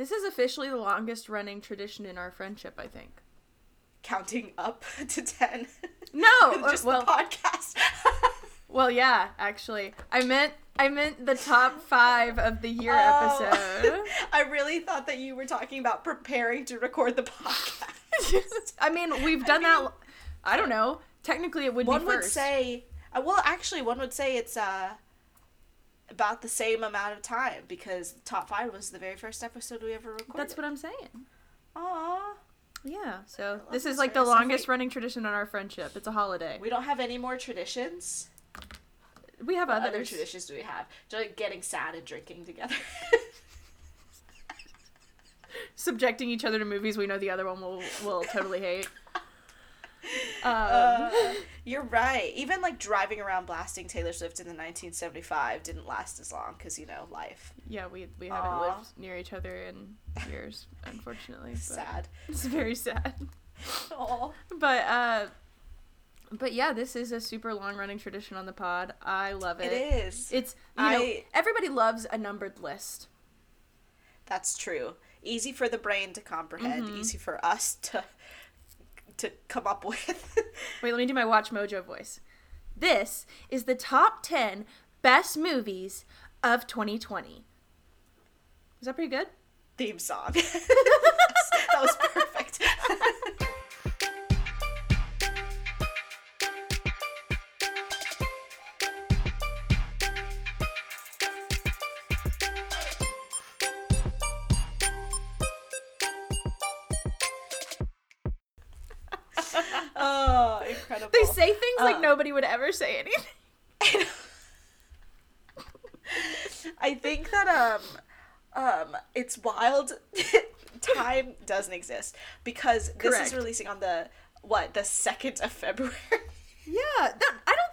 This is officially the longest running tradition in our friendship, I think. Counting up to 10. No, just well, the podcast. Well, yeah, actually, I meant the top 5 of the year episode. I really thought that you were talking about preparing to record the podcast. I mean, we've done that. I don't know. Technically, it would be first. One would say. Well, actually, one would say it's about the same amount of time because top 5 was the very first episode we ever recorded. That's what I'm saying. Aww. Yeah, so this is like the longest running tradition in our friendship. It's a holiday. We don't have any more traditions. We have others. What other traditions do we have? Just like getting sad and drinking together. Subjecting each other to movies we know the other one will totally hate. You're right. Even like driving around blasting Taylor Swift in the 1975 didn't last as long because, you know, life. Yeah, we haven't lived near each other in years, unfortunately. Sad. It's very sad. Aww. But yeah, this is a super long running tradition on the pod. I love it. It is. It's you know, everybody loves a numbered list. That's true. Easy for the brain to comprehend. Mm-hmm. Easy for us to come up with. Wait, let me do my Watch Mojo voice. This is the top 10 best movies of 2020. Was that pretty good? Theme song. That was perfect. They say things like nobody would ever say anything. I think that it's wild. Time doesn't exist because this is releasing on the 2nd of February. Yeah, I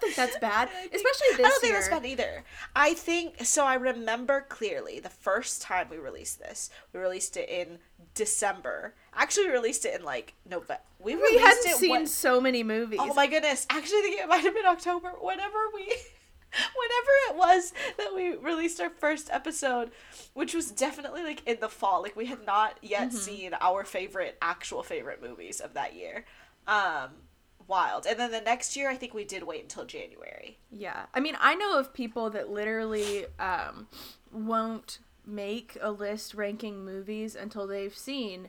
don't think that's bad, especially this year. I don't think that's bad either. I think, so I remember clearly the first time we released this, we released it in December. Actually, we released it in, like, November. We hadn't seen so many movies. Oh, my goodness. Actually, I think it might have been October. Whenever it was that we released our first episode, which was definitely, like, in the fall. Like, we had not yet seen our actual favorite movies of that year. Wild. And then the next year, I think we did wait until January. Yeah. I mean, I know of people that literally won't make a list ranking movies until they've seen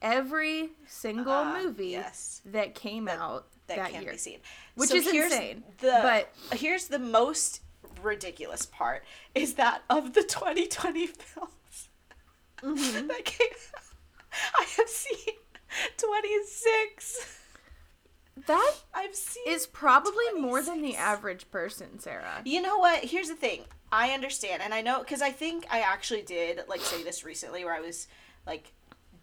every single movie that came out that can year. Be seen. Which so is insane. But here's the most ridiculous part is that of the 2020 films that came out, I have seen 26. That I've seen is probably 26. More than the average person, Sarah. You know what? Here's the thing. I understand, and I know, because I think I actually did, like, say this recently, where I was, like,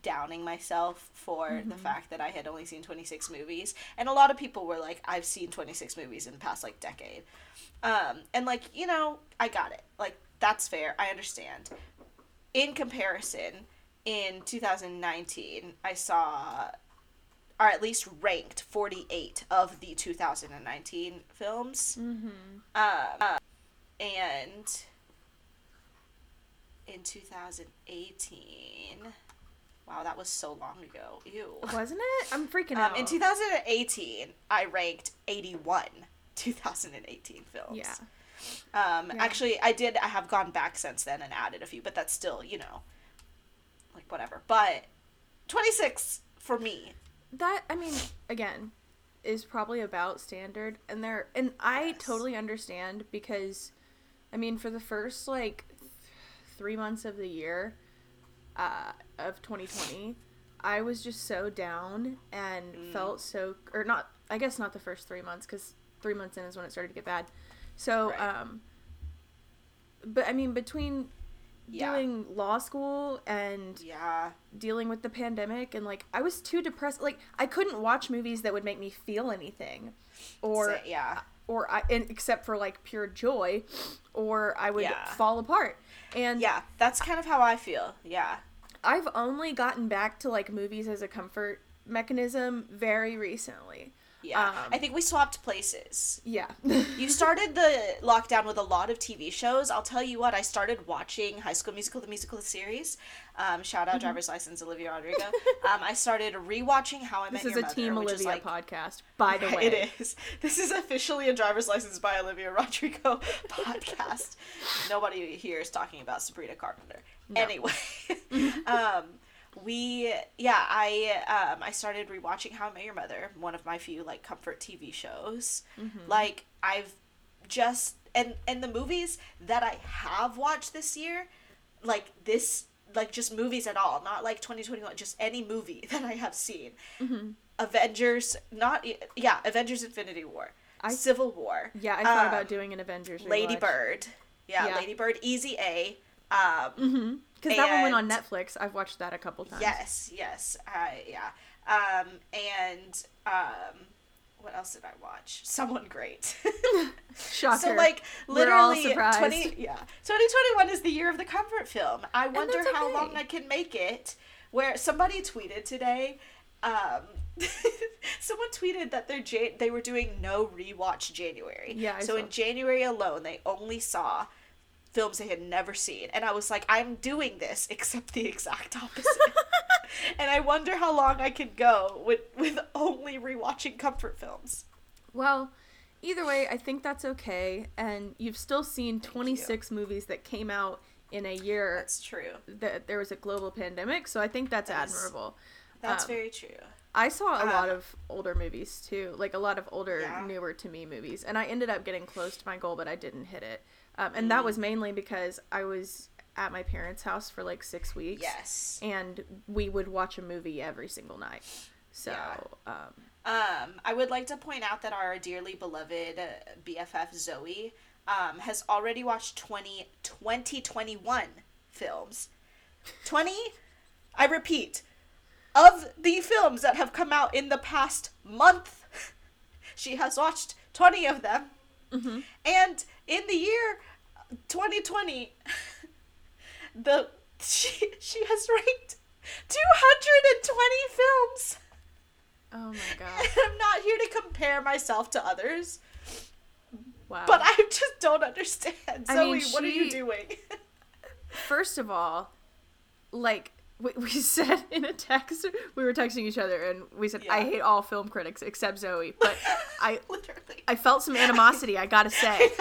downing myself for the fact that I had only seen 26 movies, and a lot of people were like, I've seen 26 movies in the past, like, decade. And, like, you know, I got it. Like, that's fair. I understand. In comparison, in 2019, I saw... are at least ranked 48 of the 2019 films. And in 2018... Wow, that was so long ago. Ew. Wasn't it? I'm freaking out. In 2018, I ranked 81 2018 films. Yeah. Actually, I have gone back since then and added a few, but that's still, you know, like, whatever. But 26 for me... That, I mean, again, is probably about standard, and I totally understand because, I mean, for the first, like, 3 months of the year, of 2020, I was just so down and felt so, or not, I guess not the first 3 months, because 3 months in is when it started to get bad, so, but, I mean, between... doing law school and dealing with the pandemic and, like, I was too depressed. Like, I couldn't watch movies that would make me feel anything except for, like, pure joy, or I would fall apart. And yeah, that's kind of how I feel. Yeah. I've only gotten back to, like, movies as a comfort mechanism very recently. Yeah. I think we swapped places. Yeah. You started the lockdown with a lot of TV shows. I'll tell you what, I started watching High School Musical, the musical series. Shout out Driver's License, Olivia Rodrigo. I started rewatching How I Met Your Mother. This is a Team Olivia podcast, by the way. It is. This is officially a Driver's License by Olivia Rodrigo podcast. Nobody here is talking about Sabrina Carpenter. No. Anyway. I started rewatching How I Met Your Mother, one of my few, like, comfort TV shows. Mm-hmm. Like, I've just, and the movies that I have watched this year, like, just movies at all, not, like, 2021, just any movie that I have seen. Mm-hmm. Avengers Infinity War. Civil War. Yeah, I thought about doing an Avengers rewatch. Lady Bird. Yeah, Lady Bird, Easy A. Mm-hmm. Because that one went on Netflix. I've watched that a couple times. Yes. What else did I watch? Someone Great. Shocker. So, like, literally, 2021 is the year of the comfort film. I wonder how long I can make it. Where somebody tweeted today, someone tweeted that they were doing no rewatch January. Yeah. So in January alone, they only saw films they had never seen, and I was like, I'm doing this, except the exact opposite. And I wonder how long I can go with only rewatching comfort films. Well, either way, I think that's okay, and you've still seen 26 movies that came out in a year. That's true. That there was a global pandemic, so I think that's admirable. That's very true. I saw a lot of older movies too, like a lot of older, newer to me movies, and I ended up getting close to my goal, but I didn't hit it. And that was mainly because I was at my parents' house for, like, 6 weeks. Yes. And we would watch a movie every single night. So, I would like to point out that our dearly beloved BFF Zoe has already watched 2021 films. I repeat, of the films that have come out in the past month, she has watched 20 of them. Mm-hmm. And in the year 2020, she has ranked 220 films. Oh my god. And I'm not here to compare myself to others. Wow. But I just don't understand. Zoe, what are you doing? First of all, like, we said in a text, we were texting each other, and we said, I hate all film critics except Zoe, but I literally, I felt some animosity, I gotta say.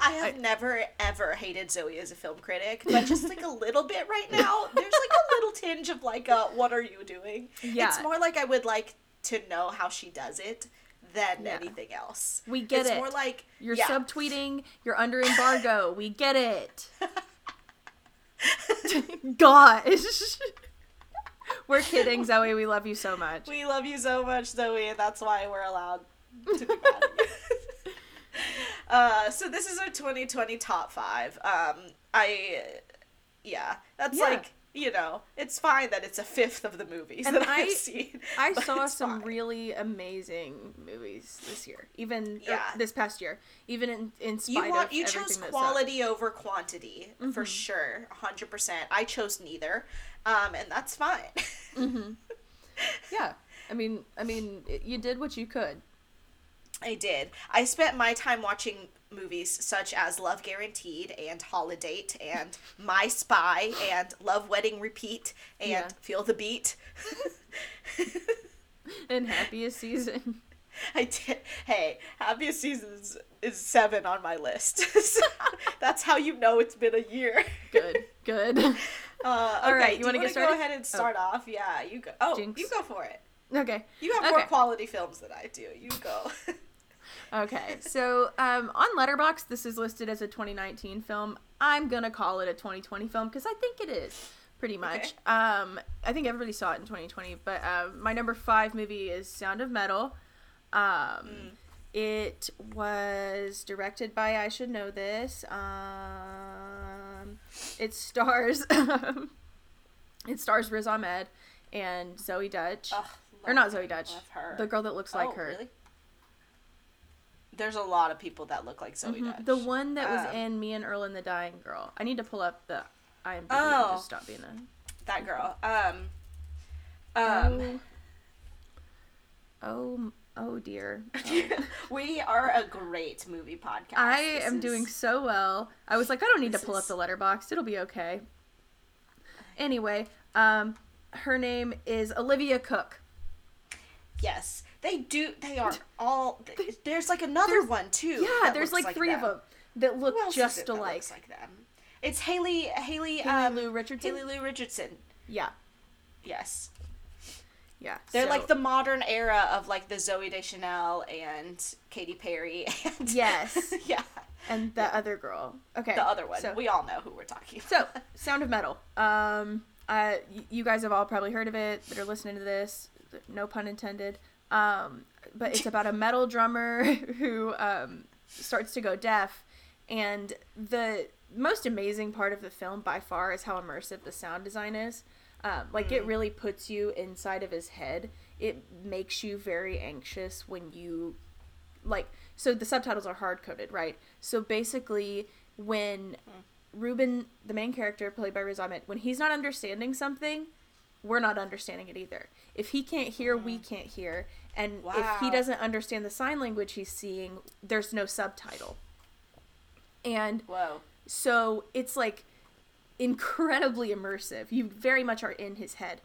I have never, ever hated Zoe as a film critic, but just, like, a little bit right now. There's, like, a little tinge of, like, what are you doing? Yeah. It's more like I would like to know how she does it than anything else. We get it's more like, you're subtweeting, you're under embargo, we get it. Gosh. We're kidding, Zoe. We love you so much. We love you so much, Zoe, and that's why we're allowed to be mad at you. So this is our 2020 top 5. Like, you know, it's fine that it's a fifth of the movies and that I've seen. I saw some really amazing movies this year, even this past year, even in spite of everything. You chose quality over quantity, for sure, 100%. I chose neither, and that's fine. Mm-hmm. Yeah, I mean, you did what you could. I did. I spent my time watching movies such as Love Guaranteed and Holidate and My Spy and Love Wedding Repeat and Feel the Beat. And Happiest Season. I did. Hey, Happiest Season is 7 on my list. So that's how you know it's been a year. Good. All right, you want to get started? Go ahead and start off. Yeah, you go. Oh, Jinx. You go for it. Okay. You have more quality films than I do. You go. Okay, so on Letterboxd, this is listed as a 2019 film. I'm going to call it a 2020 film because I think it is, pretty much. Okay. I think everybody saw it in 2020, but my number 5 movie is Sound of Metal. It was directed by I Should Know This. It stars Riz Ahmed and Zoe Dutch. Or not Zoe Dutch. The girl that looks like her. Really? There's a lot of people that look like Zoe Dutch. The one that was in Me and Earl and the Dying Girl. I need to pull up the IMDb and just stop being that girl. Oh, dear. Oh. We are a great movie podcast. I am doing so well. I was like, I don't need to pull up the Letterboxd. It'll be okay. Anyway, her name is Olivia Cook. Yes. They do. They are all. There's like another one, too. Yeah, there's like three of them that look just alike. Looks like them. It's Haley Lou Richardson. Yeah. Yes. Yeah, they're like the modern era of like the Zooey Deschanel and Katy Perry. And yes. Yeah. And the other girl. Okay. The other one. So, we all know who we're talking about. So, Sound of Metal. You guys have all probably heard of it that are listening to this. No pun intended. But it's about a metal drummer who starts to go deaf. And the most amazing part of the film by far is how immersive the sound design is. It really puts you inside of his head. It makes you very anxious when you, so the subtitles are hard-coded, right? So, basically, when Ruben, the main character, played by Riz Ahmed, when he's not understanding something, we're not understanding it either. If he can't hear, we can't hear. And if he doesn't understand the sign language he's seeing, there's no subtitle. And so, it's, incredibly immersive. You very much are in his head.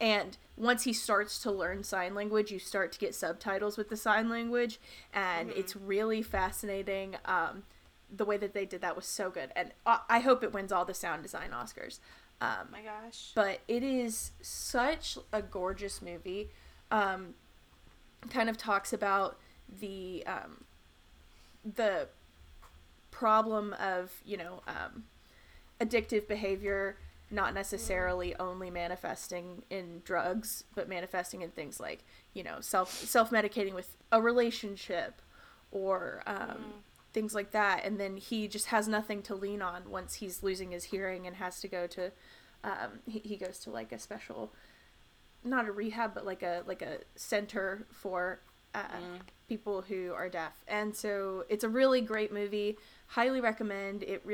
And once he starts to learn sign language, you start to get subtitles with the sign language. And it's really fascinating. The way that they did that was so good. And I hope it wins all the sound design Oscars. Oh my gosh. But it is such a gorgeous movie. Kind of talks about the problem of, addictive behavior not necessarily only manifesting in drugs, but manifesting in things like, self-medicating with a relationship or things like that. And then he just has nothing to lean on once he's losing his hearing and has to go to he goes to a special, not a rehab, but like a center for people who are deaf. And so it's a really great movie. Highly recommend. It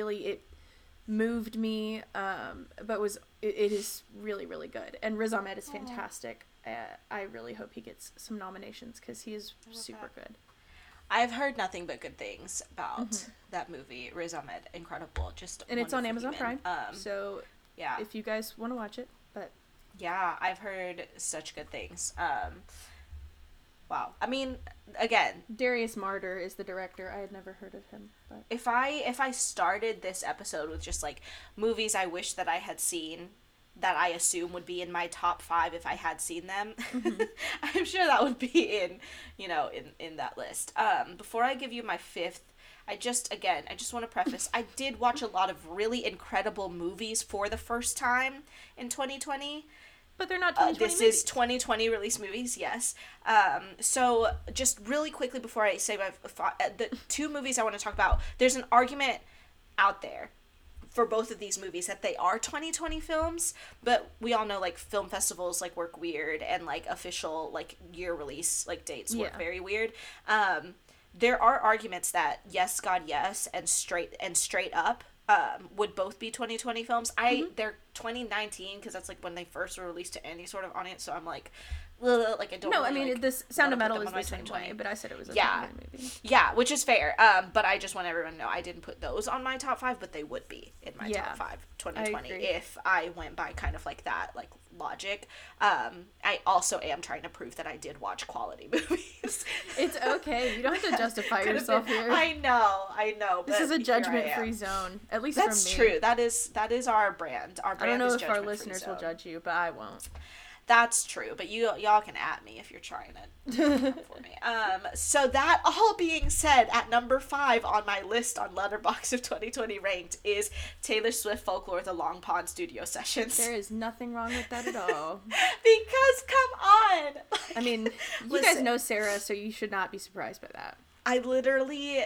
moved me, but it is really, really good. And Riz Ahmed is fantastic. I really hope he gets some nominations because he is super good. I've heard nothing but good things about that movie. Riz Ahmed, incredible. And it's on Amazon Prime. So yeah, if you guys want to watch it, but yeah, I've heard such good things. Wow. I mean, again, Darius Martyr is the director. I had never heard of him. But if I started this episode with just movies I wish that I had seen that I assume would be in my top 5 if I had seen them, I'm sure that would be in that list. Before I give you my 5th, I just want to preface, I did watch a lot of really incredible movies for the first time in 2020. But they're not 2020 this movies. Is 2020 release movies, yes. So just really quickly before I say my the 2 movies I want to talk about, there's an argument out there for both of these movies that they are 2020 films, but we all know film festivals work weird and official year release dates work very weird. There are arguments that Yes God Yes and Straight Up would both be 2020 films. They're 2019 because that's when they first were released to any sort of audience. So I'm I don't. No, really, I mean this Sound of Metal is the same way, but I said it was a 2020 movie. Yeah, which is fair. But I just want everyone to know I didn't put those on my top 5, but they would be in my top 5 2020 if I went by kind of that logic. I also am trying to prove that I did watch quality movies. It's okay. You don't have to justify yourself here. I know. This is a judgment-free zone. At least that's from me. True. That is our brand. Our brand. I don't know if our listeners will judge you, but I won't. That's true, but y'all can at me if you're trying to for me. So that all being said, at number 5 on my list on Letterboxd of 2020 ranked is Taylor Swift Folklore: The Long Pond Studio Sessions. There is nothing wrong with that at all. Because come on, I mean, guys know Sarah, so you should not be surprised by that. I literally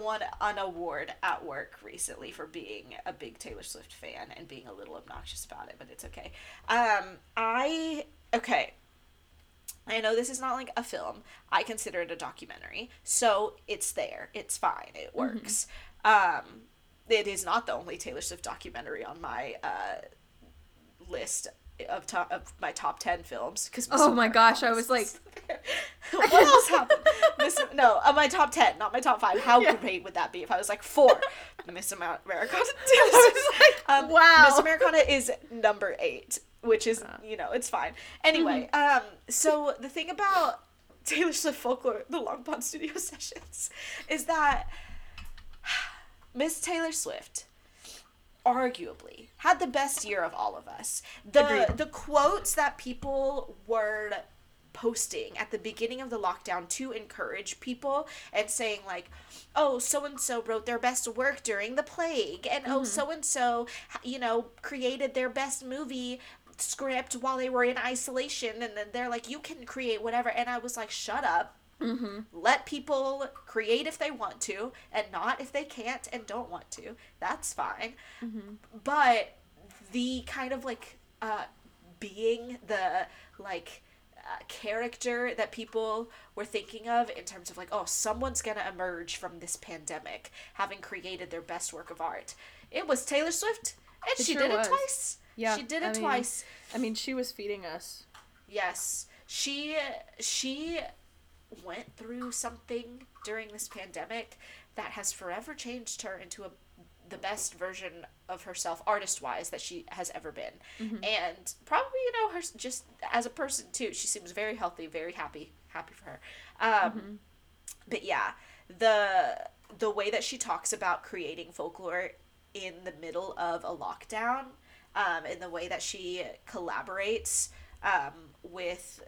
won an award at work recently for being a big Taylor Swift fan and being a little obnoxious about it, but it's okay. I know this is not a film. I consider it a documentary, so it's there. It's fine. It works. It is not the only Taylor Swift documentary on my list of my top 10 films. Cause oh my gosh, I was like, What else happened? No, my top 10, not my top 5. How great would that be if I was like 4? Miss Americana. Wow. Miss Americana is number 8, which is, it's fine. Anyway, so the thing about Taylor Swift Folklore, the Long Pond Studio Sessions, is that Miss Taylor Swift arguably had the best year of all of us. The quotes that people were posting at the beginning of the lockdown to encourage people and saying like, oh, so-and-so wrote their best work during the plague, and oh, so-and-so, created their best movie script while they were in isolation, and then they're like, you can create whatever. And I was like, shut up. Let people create if they want to, and not if they can't and don't want to. That's fine. But the kind of like being the like character that people were thinking of in terms of like, oh, someone's gonna emerge from this pandemic having created their best work of art, it was Taylor Swift, and she did it twice. Yeah, she did it twice. I mean, she was feeding us. Yes, she went through something during this pandemic that has forever changed her into the best version of herself, artist-wise, that she has ever been. And probably, her just as a person, too. She seems very healthy, very happy for her. But yeah, the way that she talks about creating folklore in the middle of a lockdown, in the way that she collaborates with...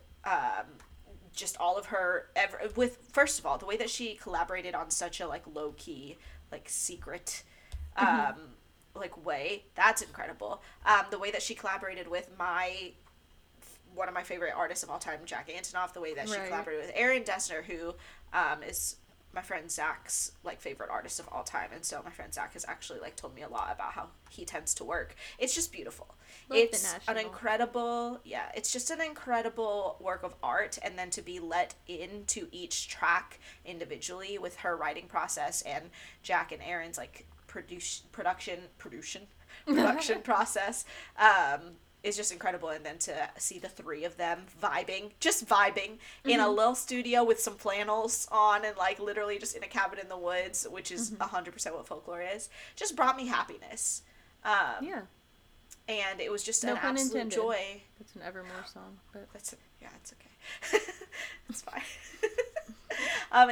just all of her first of all, the way that she collaborated on such a like low key, like secret, like way, that's incredible. The way that she collaborated with one of my favorite artists of all time, Jack Antonoff, the way that she collaborated with Aaron Dessner, who is my friend Zach's like favorite artist of all time. And so my friend Zach has actually like told me a lot about how he tends to work. It's just beautiful. It's an incredible, it's just an incredible work of art. And then to be let into each track individually with her writing process and Jack and Aaron's like production process, is just incredible. And then to see the three of them vibing in a little studio with some flannels on and like literally just in a cabin in the woods, which is 100% what folklore is, just brought me happiness. And it was just an absolute joy. That's an Evermore song, but it's okay. It's fine.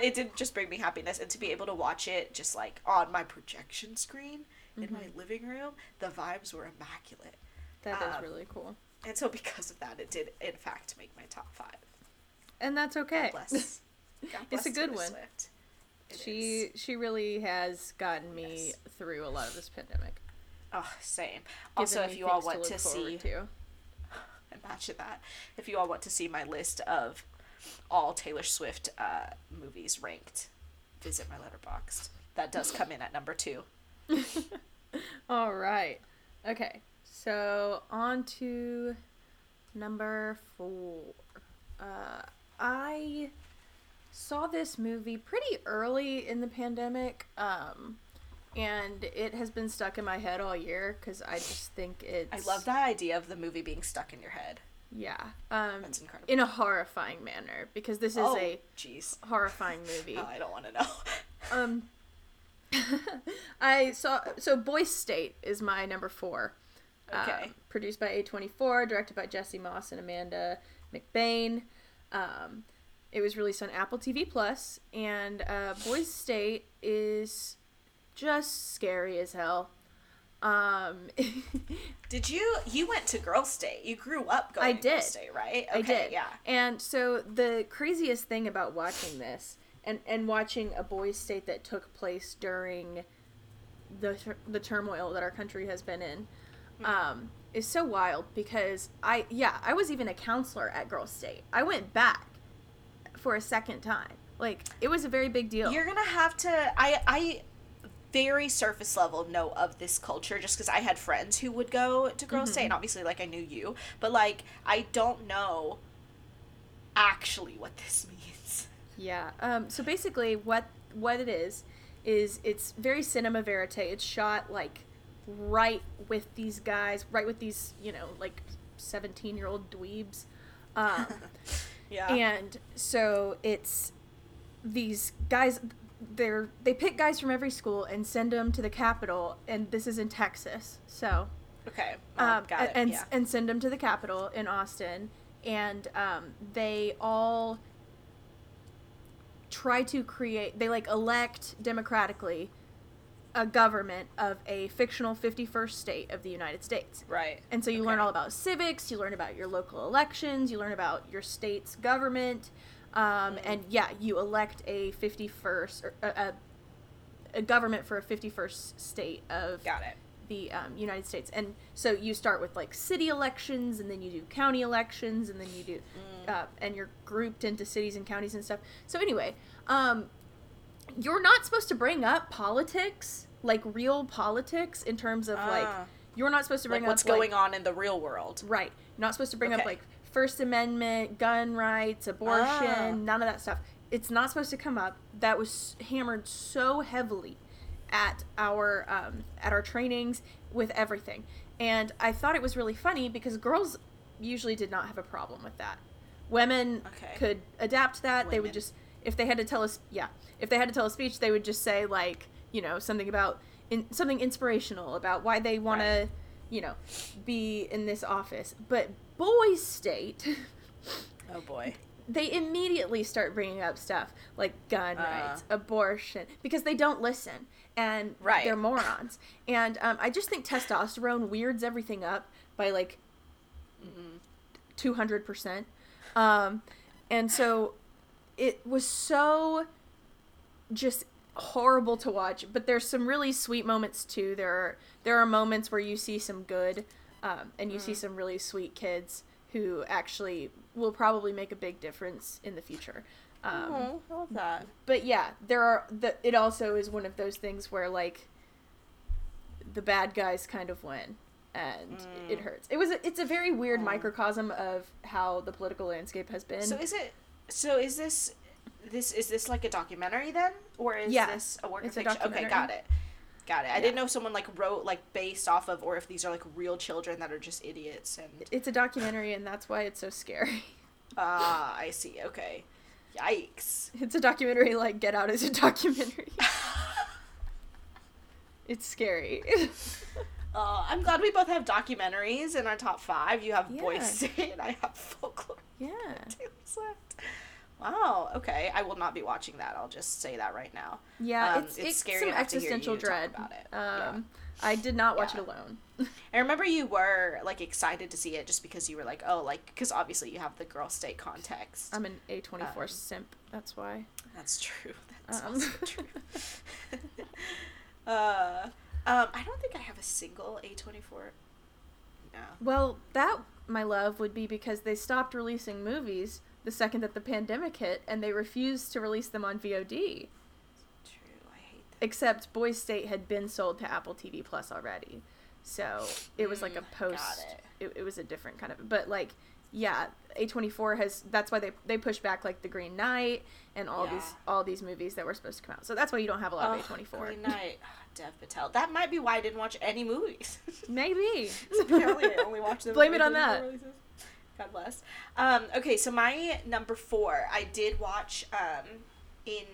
It did just bring me happiness, and to be able to watch it just like on my projection screen in my living room, the vibes were immaculate. That is really cool. And so because of that, it did, in fact, make my top 5. And that's okay. God bless it's a good one. She really has gotten me through a lot of this pandemic. Oh, same. Also, if you all want to see... Imagine that. If you all want to see my list of all Taylor Swift movies ranked, visit my Letterboxd. That does come in at number 2. All right. Okay. So, on to number 4. I saw this movie pretty early in the pandemic, and it has been stuck in my head all year, because I just think it's... I love that idea of the movie being stuck in your head. Yeah. That's incredible. In a horrifying manner, because this is horrifying movie. Oh, I don't want to know. So Boys State is my number 4. Okay. Produced by A24, directed by Jesse Moss and Amanda McBain. It was released on Apple TV Plus, and Boys State is just scary as hell. Did you went to Girl State? You grew up going to Girl State, right? Okay, I did. Yeah. And so the craziest thing about watching this and watching a Boys State that took place during the turmoil that our country has been in. Is so wild because I was even a counselor at Girl State. I went back for a second time. Like, it was a very big deal. You're gonna have to, I very surface level know of this culture just because I had friends who would go to Girl State, and obviously, like, I knew you, but, like, I don't know actually what this means. Yeah, so basically what it is it's very cinema verite. It's shot, like, right with these 17-year-old dweebs. Yeah. And so it's these guys, they pick guys from every school and send them to the Capitol, and this is in Texas, so. Okay. Well, got it. And, yeah. And send them to the Capitol in Austin, and they all try to create, they like elect democratically a government of a fictional 51st state of the United States. Right. And so you learn all about civics, you learn about your local elections, you learn about your state's government, and yeah, you elect a 51st, or a government for a 51st state of the United States. And so you start with like city elections, and then you do county elections, and then you do, and you're grouped into cities and counties and stuff. So anyway, you're not supposed to bring up politics, like real politics, in terms of like, you're not supposed to bring like up what's going on in the real world. Right. You're not supposed to bring up like First Amendment, gun rights, abortion, none of that stuff. It's not supposed to come up. That was hammered so heavily at our trainings with everything. And I thought it was really funny because girls usually did not have a problem with that. Women could adapt to that. Women. They would just, if they had to tell a speech, they would just say like, you know, something about, something inspirational about why they want to, you know, be in this office. But Boys State, oh boy, they immediately start bringing up stuff like gun rights, abortion, because they don't listen. And they're morons. And I just think testosterone weirds everything up by, like, 200%. And so it was so just horrible to watch. But there's some really sweet moments, too. There are moments where you see some good, and you see some really sweet kids who actually will probably make a big difference in the future. I love that. But yeah, it also is one of those things where like the bad guys kind of win, and it hurts. It's a very weird microcosm of how the political landscape has been. So is this like a documentary then, or is this a work of fiction? Okay, got it. I didn't know if someone like wrote like based off of, or if these are like real children that are just idiots. And it's a documentary, and that's why it's so scary. I see. Okay. Yikes. It's a documentary like Get Out is a documentary. It's scary. I'm glad we both have documentaries in our top 5. You have Boys State and I have Folklore. Yeah. Taylor Swift. Wow. Okay. I will not be watching that. I'll just say that right now. Yeah. It's scary some existential dread about it. I did not watch it alone. I remember you were like excited to see it just because you were like, oh, like, because obviously you have the girl state context. I'm an A24 simp. That's why. That's true. That's also true. I don't think I have a single A24. No. Well, that, my love, would be because they stopped releasing movies the second that the pandemic hit, and they refused to release them on VOD. It's true. I hate that. Except Boys State had been sold to Apple TV Plus already. So it was like a post, it was a different kind of, but like, yeah, A24 has, that's why they pushed back like The Green Knight and all these movies that were supposed to come out. So that's why you don't have a lot of A24. Green Knight, Dev Patel. That might be why I didn't watch any movies. Maybe. Apparently I only watched the Blame it on that. God bless. Okay, so my number 4, I did watch in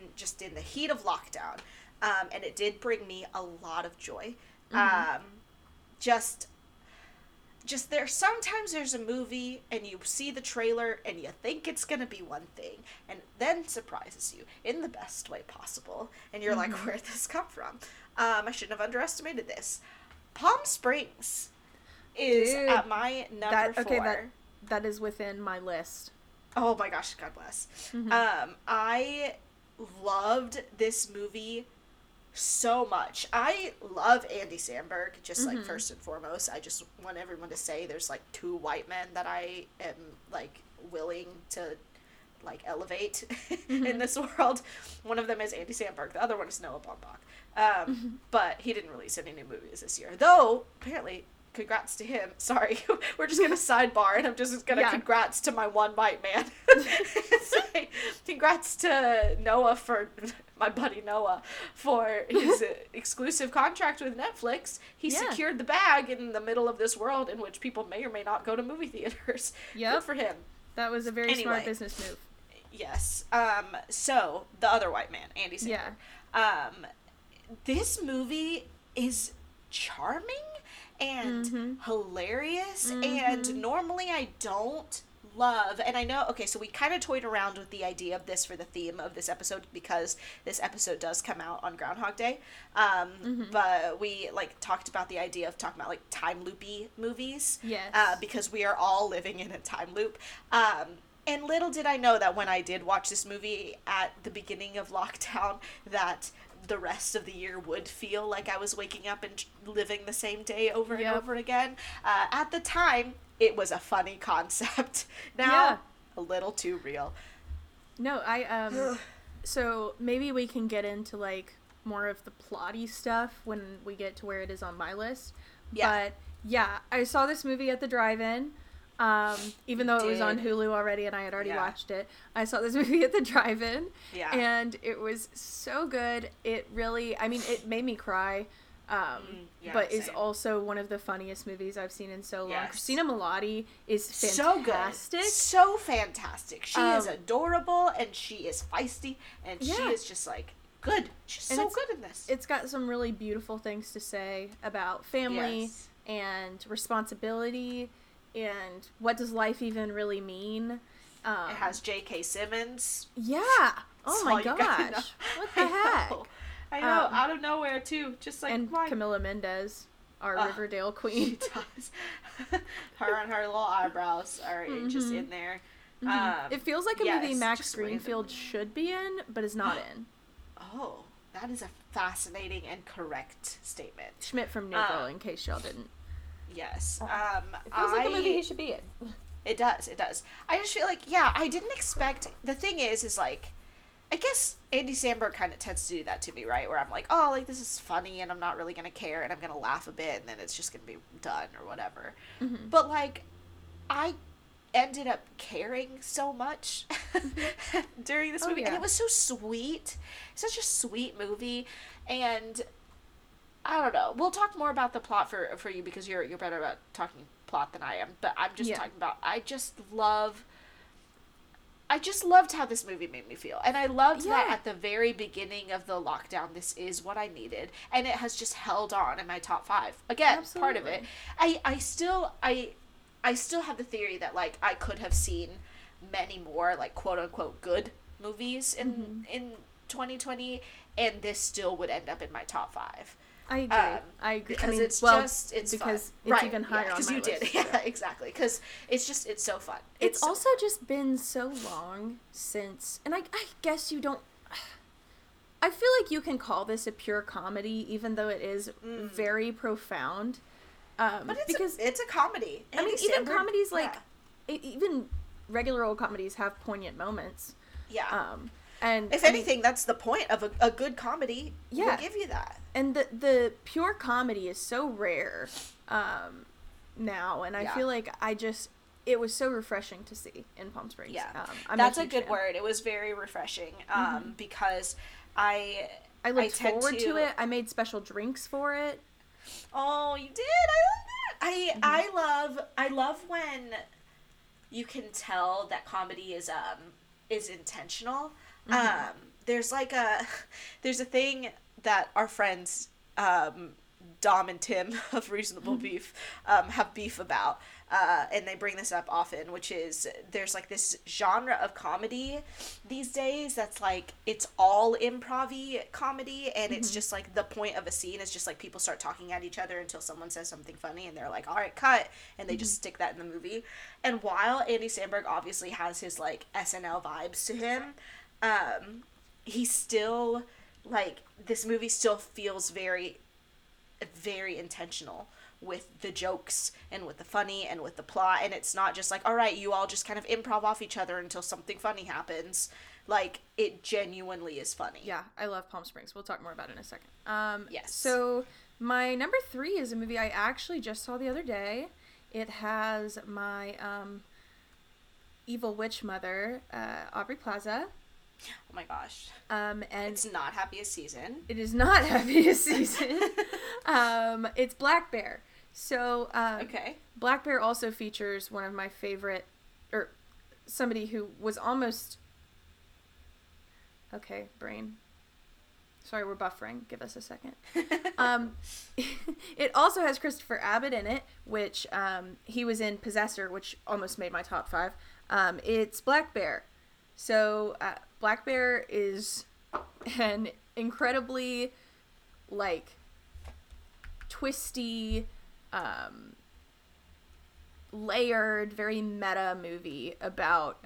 the heat of lockdown, and it did bring me a lot of joy. Mm-hmm. Just there, sometimes there's a movie and you see the trailer and you think it's going to be one thing and then surprises you in the best way possible. And you're like, where'd this come from? I shouldn't have underestimated this. Palm Springs is at my number 4. Okay, that is within my list. Oh my gosh, God bless. Mm-hmm. I loved this movie so much. I love Andy Samberg, just like first and foremost. I just want everyone to say there's like 2 white men that I am like willing to like elevate in this world. One of them is Andy Samberg, the other one is Noah Baumbach. But he didn't release any new movies this year, though apparently congrats to him. Sorry, we're just gonna sidebar, and I'm just gonna congrats to my one white man. Sorry. Congrats to Noah for my buddy Noah for his exclusive contract with Netflix. He secured the bag in the middle of this world in which people may or may not go to movie theaters. Good for him. That was a very smart business move. Yes. So, the other white man, Andy Samberg. Yeah. This movie is charming and hilarious, and normally I don't love, and I know, okay, so we kind of toyed around with the idea of this for the theme of this episode, because this episode does come out on Groundhog Day, but we, like, talked about the idea of talking about, like, time loopy movies, because we are all living in a time loop, and little did I know that when I did watch this movie at the beginning of lockdown, that the rest of the year would feel like I was waking up and living the same day over and over again. At the time, it was a funny concept. Now, a little too real. No, I, so maybe we can get into, like, more of the plotty stuff when we get to where it is on my list. Yeah. But, yeah, I saw this movie at the drive-in, even though it was on Hulu already and I had already watched it. I saw this movie at the drive-in, and it was so good. It really, I mean, it made me cry, but is also one of the funniest movies I've seen in so long. Christina Milioti is fantastic. So fantastic. She is adorable, and she is feisty, and she is just, like, good. She's and so good in this. It's got some really beautiful things to say about family and responsibility. And what does life even really mean? It has J.K. Simmons. Yeah. Oh, my gosh. What the heck? I know. Out of nowhere, too. Just like, and why? Camila Mendez, our Riverdale queen. She does. Her and her little eyebrows are just in there. It feels like a movie Max Greenfield should be in, but is not in. Oh, that is a fascinating and correct statement. Schmidt from New Girl, in case y'all didn't. Yes. It feels like a movie he should be in. It does, it does. I just feel like, I didn't expect, the thing is like, I guess Andy Samberg kind of tends to do that to me, right? Where I'm like, oh, like, this is funny, and I'm not really going to care, and I'm going to laugh a bit, and then it's just going to be done, or whatever. Mm-hmm. But, like, I ended up caring so much during this movie, and it was so sweet. Such a sweet movie, and I don't know. We'll talk more about the plot for you, because you're better about talking plot than I am. But I'm just talking about, I just loved how this movie made me feel. And I loved that at the very beginning of the lockdown, this is what I needed. And it has just held on in my top five. Again, part of it. I still have the theory that, like, I could have seen many more, like, quote unquote good movies in 2020, and this still would end up in my top five. I agree. Because I mean, it's it's because fun. It's even higher on my list. Because you did. Yeah, exactly. Because it's just, it's so fun. It's so also fun. Just been so long since, and I guess you don't, I feel like you can call this a pure comedy, even though it is very profound. But it's a comedy. I mean, even comedies, like, even regular old comedies have poignant moments. Yeah. And if anything, that's the point of a good comedy. Yeah, will give you that. And the pure comedy is so rare now, and I feel like it was so refreshing to see in Palm Springs. Yeah, that's a good word. It was very refreshing because I looked forward to it. I made special drinks for it. Oh, you did! I love that. I love when you can tell that comedy is intentional. There's a thing that our friends Dom and Tim of Reasonable Beef have beef about, and they bring this up often, which is there's like this genre of comedy these days that's like it's all improv-y comedy, and it's just like the point of a scene is just like people start talking at each other until someone says something funny and they're like, all right, cut, and they just stick that in the movie. And while Andy Samberg obviously has his like SNL vibes to him, he's still, like, this movie still feels very, very intentional with the jokes and with the funny and with the plot, and it's not just like, all right, you all just kind of improv off each other until something funny happens. Like, it genuinely is funny. Yeah, I love Palm Springs. We'll talk more about it in a second. Yes. So, my number 3 is a movie I actually just saw the other day. It has my evil witch mother, Aubrey Plaza. Oh my gosh. And it's not Happiest Season. It is not Happiest Season. It's Black Bear. So, Black Bear also features one of my favorite, or somebody who was almost... Okay, brain. Sorry, we're buffering. Give us a second. It also has Christopher Abbott in it, which he was in Possessor, which almost made my top five. It's Black Bear. So Black Bear is an incredibly, like, twisty, layered, very meta movie about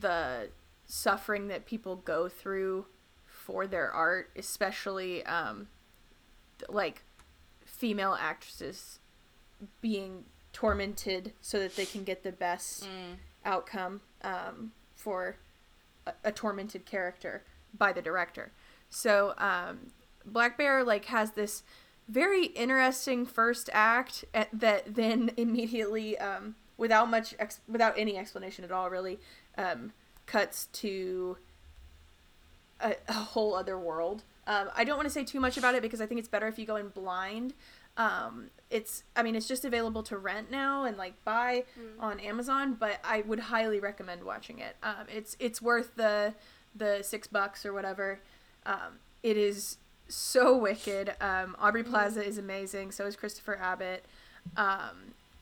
the suffering that people go through for their art, especially like female actresses being tormented so that they can get the best outcome for a tormented character by the director. So Black Bear like has this very interesting first act that then immediately without any explanation at all really cuts to a whole other world. I don't want to say too much about it because I think it's better if you go in blind. It's just available to rent now and like buy on Amazon, but I would highly recommend watching it. It's worth the $6 or whatever. It is so wicked. Aubrey Plaza is amazing. So is Christopher Abbott.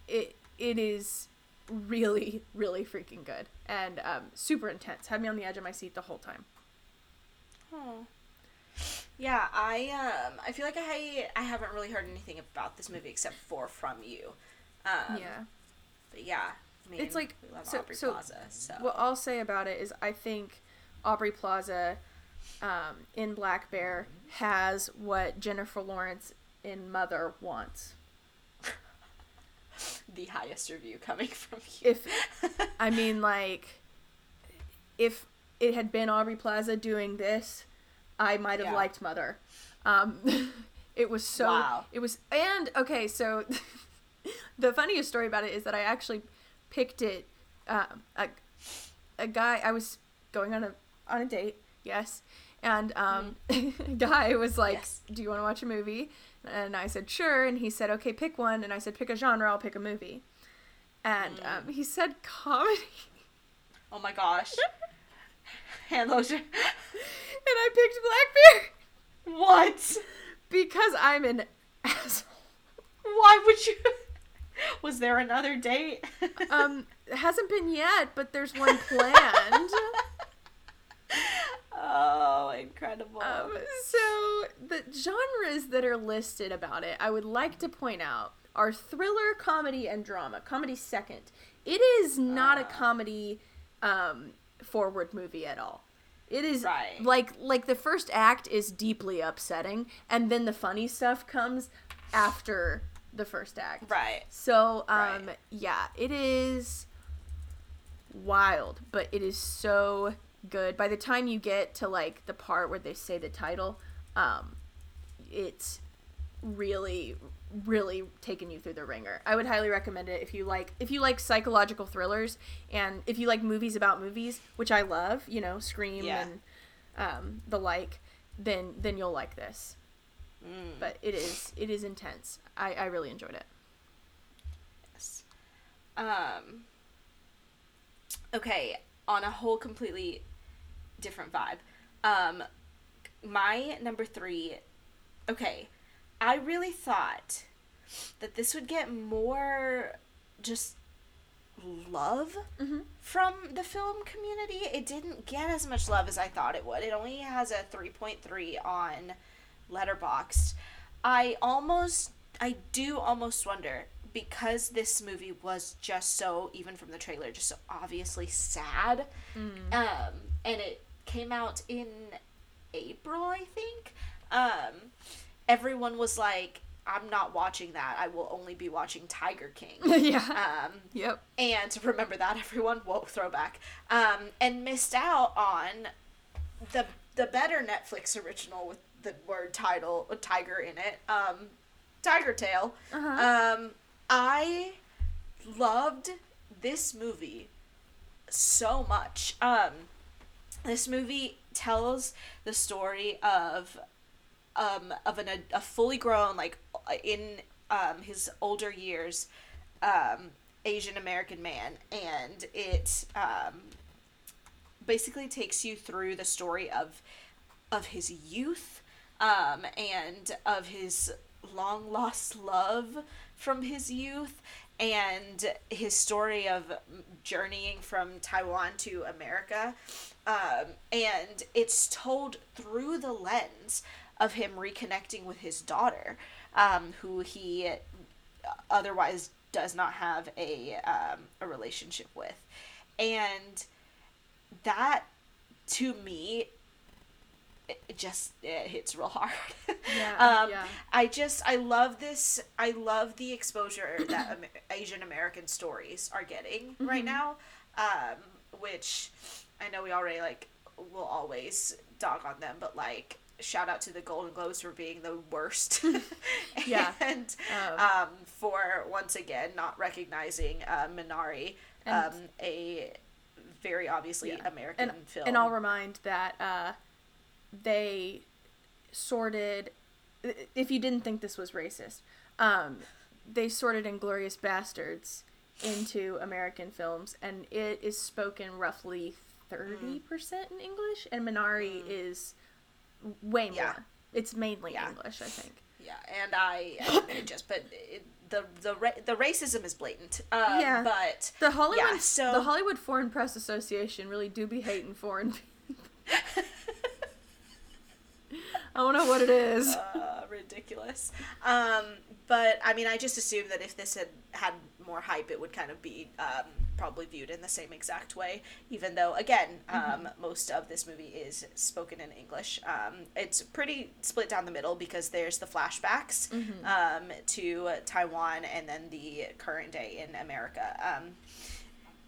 It is really, really freaking good and super intense. Had me on the edge of my seat the whole time. Oh. Yeah, I feel like I haven't really heard anything about this movie except for from you. Yeah. But yeah, I mean, it's like, we love Aubrey Plaza. So what I'll say about it is I think Aubrey Plaza in Black Bear has what Jennifer Lawrence in Mother wants. The highest review coming from you. If it had been Aubrey Plaza doing this, I might have liked Mother. It was so... Wow. It was... And, okay, so... the funniest story about it is that I actually picked it... a guy... I was going on a date, yes. And a guy was like, yes. Do you want to watch a movie? And I said, sure. And he said, okay, pick one. And I said, pick a genre, I'll pick a movie. And he said comedy. Oh my gosh. Hand lotion. And I picked Black Bear. What? Because I'm an asshole. Why would you? Was there another date? It hasn't been yet, but there's one planned. Oh, incredible. So the genres that are listed about it, I would like to point out, are thriller, comedy, and drama. Comedy second. It is not a comedy... forward movie at all. It is right. like the first act is deeply upsetting and then the funny stuff comes after the first act. Right. So yeah, it is wild, but it is so good. By the time you get to like the part where they say the title, it's really, really taken you through the ringer. I would highly recommend it if you like psychological thrillers and if you like movies about movies, which I love, you know, Scream and the like, then you'll like this. But it is intense. I really enjoyed it. Yes. Okay, on a whole completely different vibe. My number three, okay, I really thought that this would get more just love from the film community. It didn't get as much love as I thought it would. It only has a 3.3 on Letterboxd. I do almost wonder, because this movie was just so, even from the trailer, just so obviously sad. And it came out in April, I think. Everyone was like, I'm not watching that. I will only be watching Tiger King. Yeah. Yep. And remember that, everyone. Whoa, throwback. And missed out on the better Netflix original with the word title, Tiger in it, Tiger Tail. Uh-huh. I loved this movie so much. This movie tells the story of a fully grown, like, in his older years, Asian American man, and it basically takes you through the story of his youth and of his long lost love from his youth, and his story of journeying from Taiwan to America. And it's told through the lens of him reconnecting with his daughter, who he otherwise does not have a relationship with. And that, to me, it hits real hard. Yeah, yeah. I love this. I love the exposure that Asian American stories are getting mm-hmm. right now, which I know we already, will always dog on them, but, shout out to the Golden Globes for being the worst. Yeah. And for, once again, not recognizing Minari, and, a very obviously American film. And I'll remind that... they sorted, if you didn't think this was racist, they sorted Inglourious Bastards into American films, and it is spoken roughly 30% in English, and Minari is way more. Yeah. It's mainly English, I think. Yeah, and I just, but the racism is blatant. Yeah. But the Hollywood, the Hollywood Foreign Press Association really do be hating foreign people. I don't know what it is. Ridiculous. But, I just assumed that if this had more hype, it would kind of be probably viewed in the same exact way, even though, again, most of this movie is spoken in English. It's pretty split down the middle because there's the flashbacks to Taiwan and then the current day in America.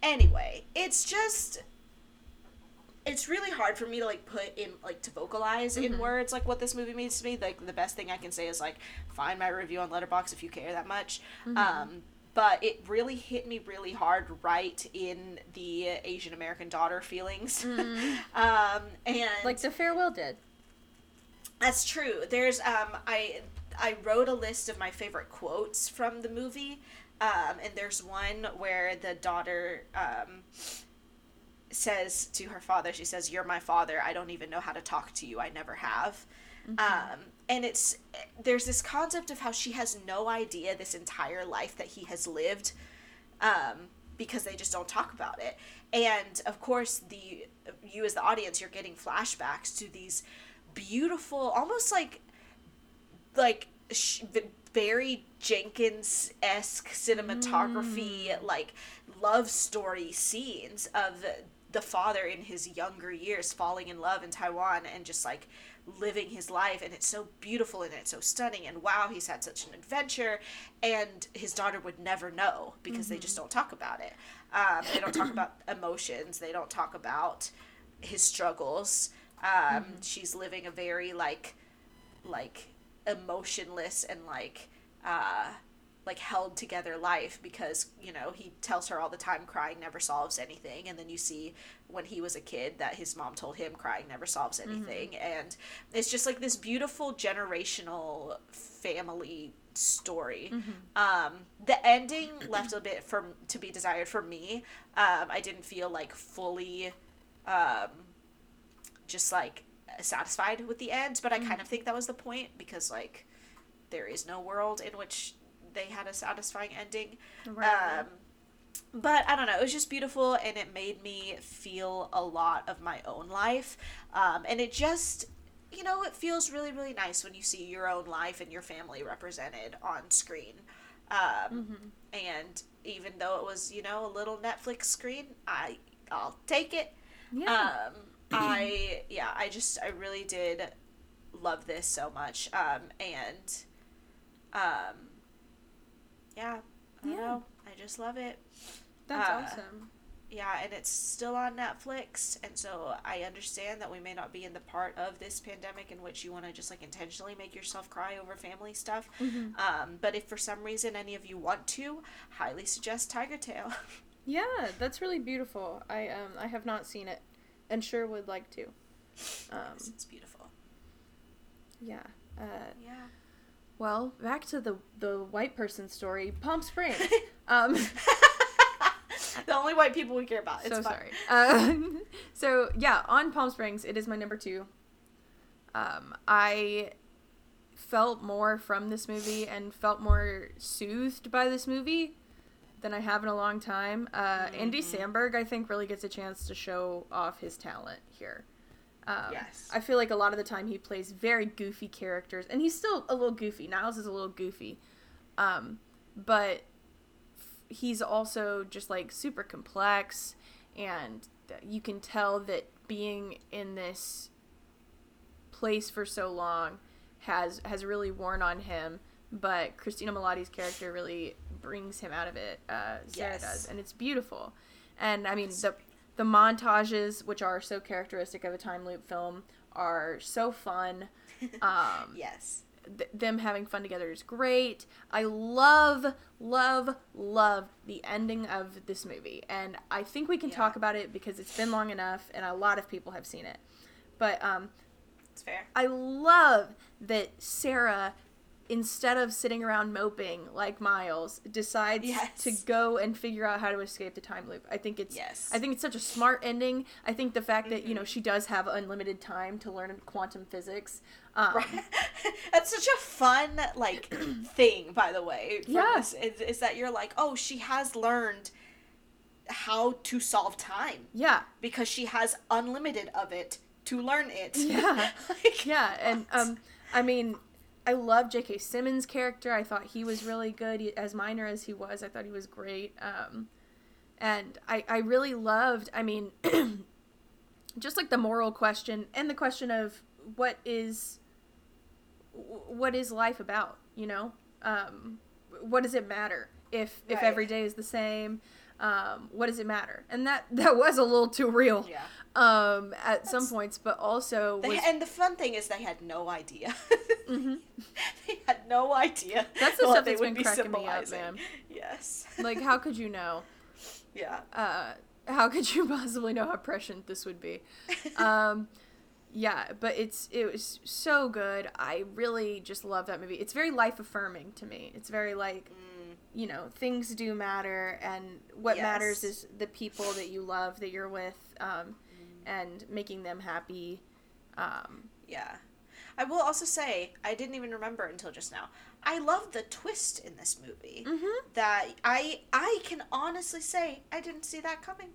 Anyway, it's just... It's really hard for me to, put in, to vocalize in words, what this movie means to me. The best thing I can say is, find my review on Letterboxd if you care that much. But it really hit me really hard right in the Asian American daughter feelings. And... The Farewell did. That's true. There's, I wrote a list of my favorite quotes from the movie. And there's one where the daughter, says to her father, she says, "You're my father. I don't even know how to talk to you. I never have." And there's this concept of how she has no idea this entire life that he has lived, because they just don't talk about it. And of course, you as the audience, you're getting flashbacks to these beautiful, almost Barry Jenkins-esque cinematography, love story scenes of the father in his younger years falling in love in Taiwan and just, living his life. And it's so beautiful and it's so stunning. And, wow, he's had such an adventure. And his daughter would never know because they just don't talk about it. They don't talk about emotions. They don't talk about his struggles. She's living a very, emotionless and held together life because he tells her all the time crying never solves anything, and then you see when he was a kid that his mom told him crying never solves anything, and it's just this beautiful generational family story. The ending left a bit to be desired for me. I didn't feel fully satisfied with the end, but I kind of think that was the point because there is no world in which they had a satisfying ending. Right. But I don't know, it was just beautiful and it made me feel a lot of my own life. And it just, it feels really, really nice when you see your own life and your family represented on screen. And even though it was, a little Netflix screen, I'll take it. Yeah. I really did love this so much. I don't know. I just love it. That's awesome. Yeah, and it's still on Netflix, and so I understand that we may not be in the part of this pandemic in which you want to just, intentionally make yourself cry over family stuff. But if for some reason any of you want to, highly suggest Tiger Tail. Yeah, that's really beautiful. I have not seen it. And sure would like to. It's beautiful. Yeah. Yeah. Well, back to the white person story, Palm Springs. The only white people we care about. It's so fine. Sorry. So, yeah, on Palm Springs, it is my number 2. I felt more from this movie and felt more soothed by this movie than I have in a long time. Andy Samberg, I think, really gets a chance to show off his talent here. Yes. I feel like a lot of the time he plays very goofy characters, and he's still a little goofy. Niles is a little goofy. But he's also just, like, super complex, and you can tell that being in this place for so long has really worn on him, but Christina Milioti's character really brings him out of it. Sarah does, and it's beautiful. And, I mean, the montages, which are so characteristic of a time loop film, are so fun. Yes. Them having fun together is great. I love the ending of this movie. And I think we can talk about it because it's been long enough and a lot of people have seen it. But it's fair. I love that Sarah, instead of sitting around moping like Miles, decides to go and figure out how to escape the time loop. I think it's such a smart ending. I think the fact that, you know, she does have unlimited time to learn quantum physics. Right. That's such a fun, like, thing, by the way. Yes. Yeah. Is that you're like, oh, she has learned how to solve time. Yeah. Because she has unlimited of it to learn it. Yeah. Like, yeah. And, I mean, I love J.K. Simmons' character. I thought he was really good. As minor as he was, I thought he was great. And I really loved, I mean, just like the moral question and the question of what is life about, you know? What does it matter if every day is the same? What does it matter? And that was a little too real at some points, but also... And the fun thing is they had no idea. Mm-hmm. They had no idea. That's the stuff that's been cracking me up, man. Yes. Like, how could you know? Yeah. How could you possibly know how prescient this would be? Yeah, but it was so good. I really just love that movie. It's very life-affirming to me. It's very, like... you know, things do matter, and what matters is the people that you love, that you're with, and making them happy. Yeah. I will also say, I didn't even remember until just now, I love the twist in this movie. Mm-hmm. That I can honestly say I didn't see that coming.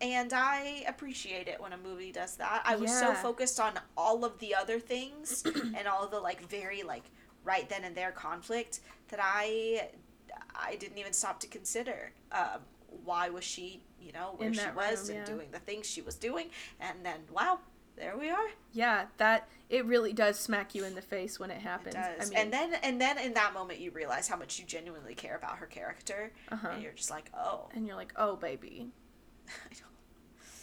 And I appreciate it when a movie does that. I was so focused on all of the other things and all the, like, very, like, right then and there conflict that I didn't even stop to consider why was she, you know, where she was and doing the things she was doing, and then wow, there we are. Yeah, that it really does smack you in the face when it happens. It does. I mean, and then in that moment you realize how much you genuinely care about her character, and you're just like, oh, and you're like, oh baby, I know.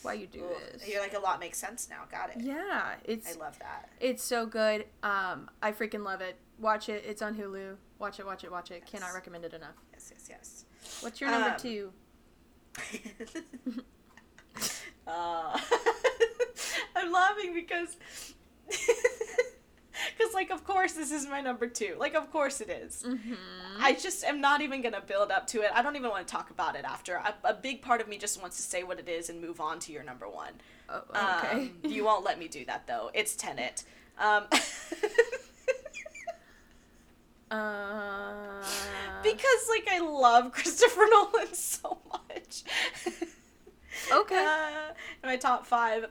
Why you do this? You're like, a lot makes sense now. Got it. Yeah, I love that. It's so good. I freaking love it. Watch it. It's on Hulu. Watch it. Yes. Cannot recommend it enough. Yes. What's your number 2? I'm laughing because like, of course this is my number 2. Like, of course it is. Mm-hmm. I just am not even going to build up to it. I don't even want to talk about it after. A big part of me just wants to say what it is and move on to your number 1. Oh, okay. You won't let me do that, though. It's Tenet. Because, like, I love Christopher Nolan so much. Okay. My top 5.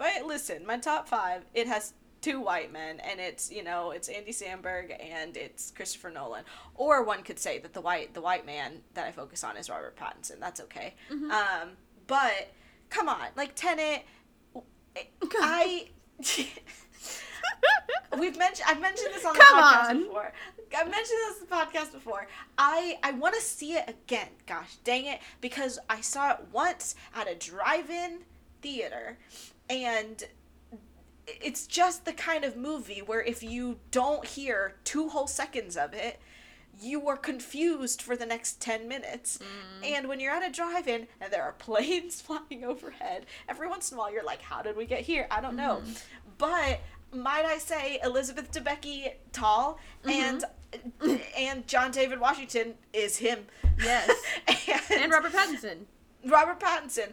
My top 5, it has 2 white men, and it's, you know, it's Andy Samberg and it's Christopher Nolan. Or one could say that the white man that I focus on is Robert Pattinson. That's okay. Mm-hmm. But come on, like, Tenet, I've mentioned this on the podcast before. I want to see it again. Gosh dang it, because I saw it once at a drive-in theater, and it's just the kind of movie where if you don't hear 2 whole seconds of it, you are confused for the next 10 minutes. Mm. And when you're at a drive-in and there are planes flying overhead, every once in a while you're like, how did we get here? I don't know. But might I say, Elizabeth Debicki tall, and John David Washington is him. Yes. And Robert Pattinson. Robert Pattinson.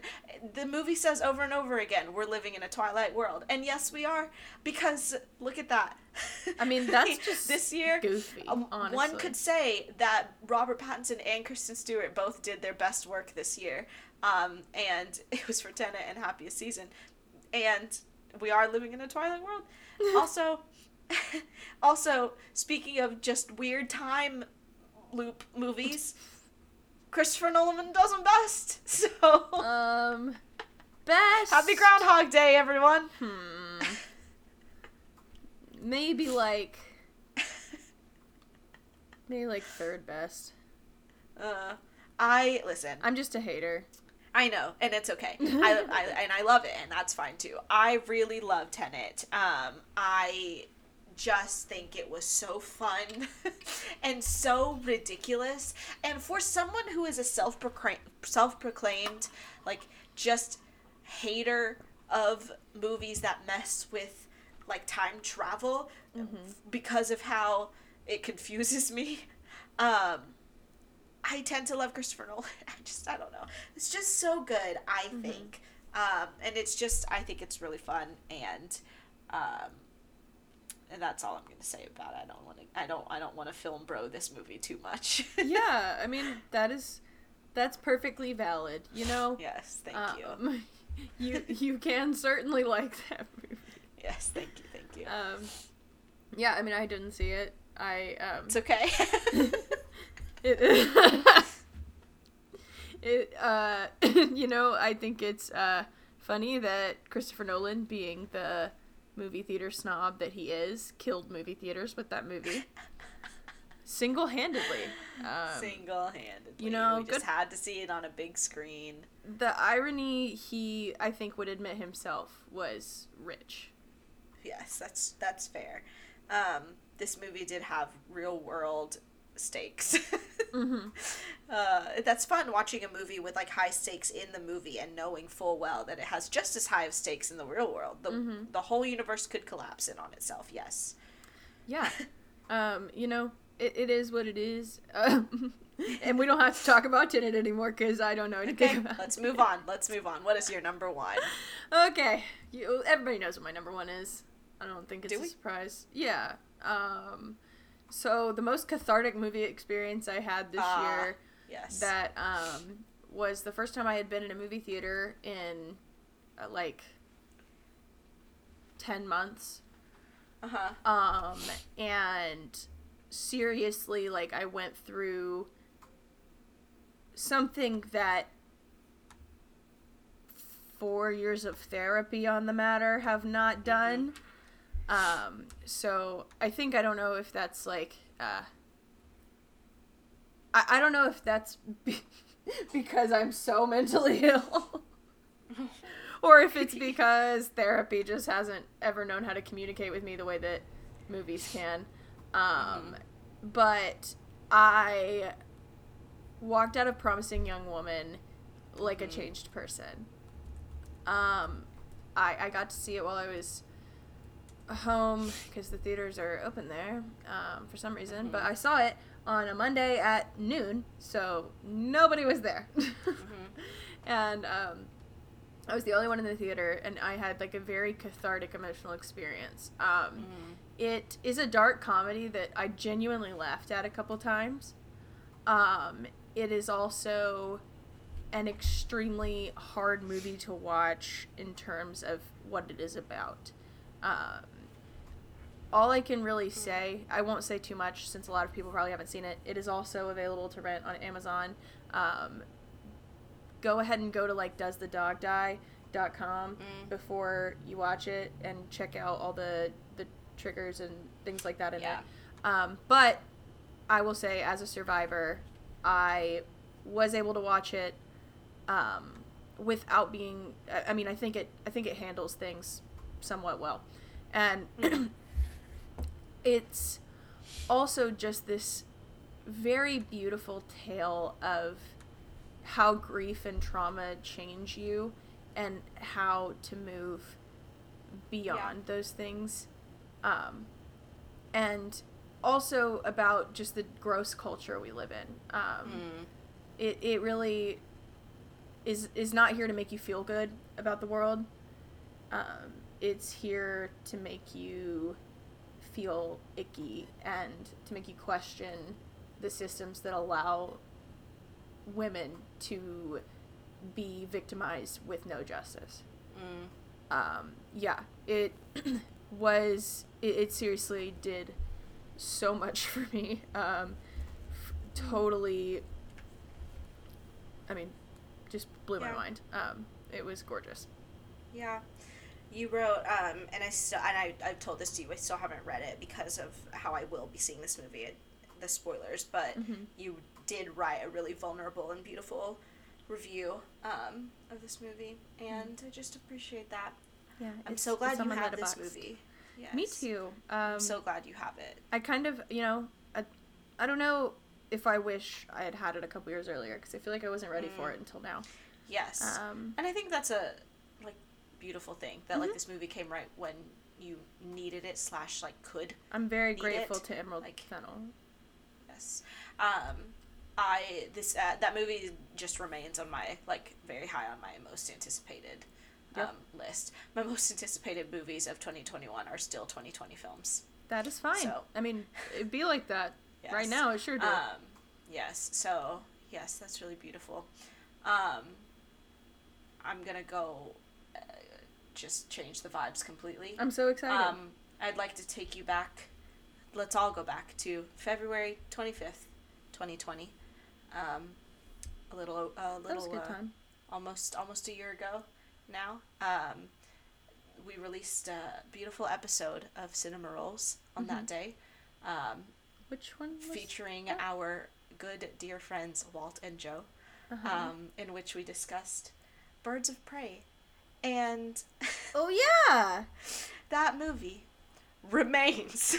The movie says over and over again, we're living in a Twilight world. And yes, we are, because look at that. I mean, that's just this year, goofy, honestly. One could say that Robert Pattinson and Kristen Stewart both did their best work this year. And it was for Tenet and Happiest Season. And we are living in a Twilight world. Also, speaking of just weird time loop movies... Christopher Nolan does them best, so... Best... Happy Groundhog Day, everyone! Maybe, like... third best. Listen... I'm just a hater. I know, and it's okay. And I love it, and that's fine, too. I really love Tenet. I just think it was so fun and so ridiculous, and for someone who is a self-proclaimed like just hater of movies that mess with like time travel because of how it confuses me, I tend to love Christopher Nolan. I don't know, it's just so good, I think, and it's just, I think it's really fun, and that's all I'm going to say about it. I don't want to film bro this movie too much. Yeah, I mean, that's perfectly valid, you know? Yes, thank you. You can certainly like that movie. Yes, thank you. Yeah, I mean, I didn't see it. It's okay. You know, I think it's funny that Christopher Nolan, being the movie theater snob that he is, killed movie theaters with that movie single-handedly. You know, we just had to see it on a big screen. The irony, he, I think, would admit himself was rich. Yes, that's fair. This movie did have real world stakes. That's fun, watching a movie with like high stakes in the movie and knowing full well that it has just as high of stakes in the real world. The whole universe could collapse in on itself. Yes. Yeah. You know, it is what it is. And we don't have to talk about Tenet anymore because I don't know anything about it. Let's move on. What is your number one? Okay. Everybody knows what my number one is. I don't think it's a surprise. Yeah. So the most cathartic movie experience I had this year, yes, that was the first time I had been in a movie theater in like 10 months. And seriously, like, I went through something that 4 years of therapy on the matter have not done. So I think, I don't know if that's like, I don't know if that's because I'm so mentally ill or if it's because therapy just hasn't ever known how to communicate with me the way that movies can. But I walked out of Promising Young Woman like a changed person. I got to see it while I was home because the theaters are open there for some reason, but I saw it on a Monday at noon, so nobody was there. And I was the only one in the theater, and I had like a very cathartic emotional experience. It is a dark comedy that I genuinely laughed at a couple times. It is also an extremely hard movie to watch in terms of what it is about. All I can really say, I won't say too much since a lot of people probably haven't seen it. It is also available to rent on Amazon. Go ahead and go to like doesthedogdie.com before you watch it and check out all the triggers and things like that in it. But I will say, as a survivor, I was able to watch it without being, I mean, I think it handles things somewhat well, and it's also just this very beautiful tale of how grief and trauma change you and how to move beyond those things And also about just the gross culture we live in. It really is not here to make you feel good about the world. It's here to make you feel icky and to make you question the systems that allow women to be victimized with no justice. It was, it seriously did so much for me. Totally, I mean, just blew my mind. It was gorgeous. Yeah. You wrote, and I still, and I've told this to you, I still haven't read it because of how I will be seeing this movie, the spoilers, but you did write a really vulnerable and beautiful review of this movie, and I just appreciate that. Yeah, I'm so glad you have this movie. Yes. Me too. I'm so glad you have it. I kind of, you know, I don't know if I wish I had had it a couple years earlier, because I feel like I wasn't ready for it until now. Yes. And I think that's a, like, beautiful thing, that, like, this movie came right when you needed it / like, could. I'm very grateful to Emerald Fennell. Yes. That movie just remains on my, like, very high on my most anticipated list. My most anticipated movies of 2021 are still 2020 films. That is fine. So, I mean, it'd be like that. Yes. Right now, it sure did. Yes. So, yes, that's really beautiful. I'm gonna go just change the vibes completely. I'm so excited. I'd like to take you back. Let's all go back to February 25th, 2020. A little, that was a good time. Almost a year ago now. We released a beautiful episode of Cinema Rolls on that day. Which one? Featuring our good dear friends Walt and Joe, in which we discussed Birds of Prey, and oh yeah, that movie remains.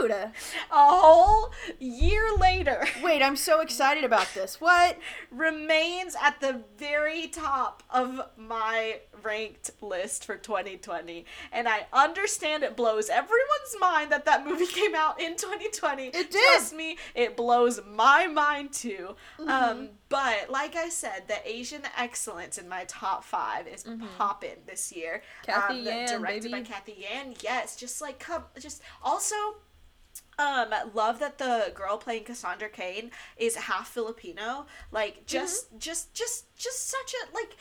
Dude! A whole year later. Wait, I'm so excited about this. What? Remains at the very top of my ranked list for 2020. And I understand it blows everyone's mind that movie came out in 2020. It did. Trust me, it blows my mind too. But like I said, the Asian excellence in my top 5 is poppin' this year. Kathy Yan, directed by Kathy Yan. Yes, just like also, I love that the girl playing Cassandra Cain is half Filipino. Like, just such a, like,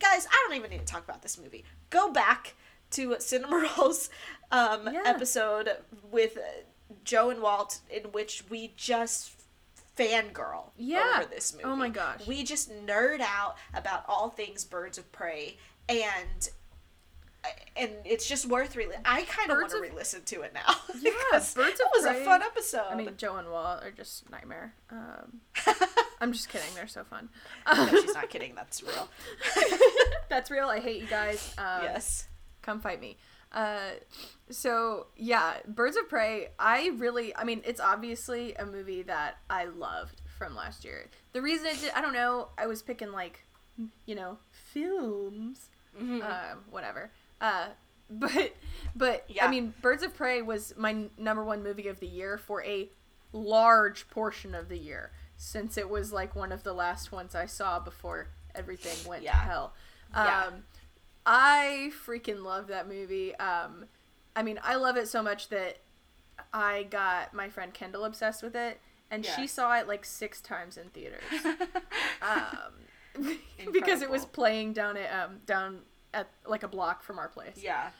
guys, I don't even need to talk about this movie. Go back to Cinema Rolls episode with Joe and Walt, in which we just fangirl over this movie. Oh my gosh. We just nerd out about all things Birds of Prey, and it's just worth I kind of want to re-listen to it now. Yeah, Birds of Prey. It was a fun episode. I mean, Joe and Walt are just nightmare. I'm just kidding. They're so fun. No, she's not kidding. That's real. That's real. I hate you guys. Yes. Come fight me. So, yeah, Birds of Prey, it's obviously a movie that I loved from last year. The reason I don't know, I was picking, like, you know, films, whatever. But yeah. I mean, Birds of Prey was my number one movie of the year for a large portion of the year, since it was, like, one of the last ones I saw before everything went to hell. I freaking love that movie. I mean, I love it so much that I got my friend Kendall obsessed with it, and she saw it, like, 6 times in theaters. Because it was playing down at, like, a block from our place. Yeah.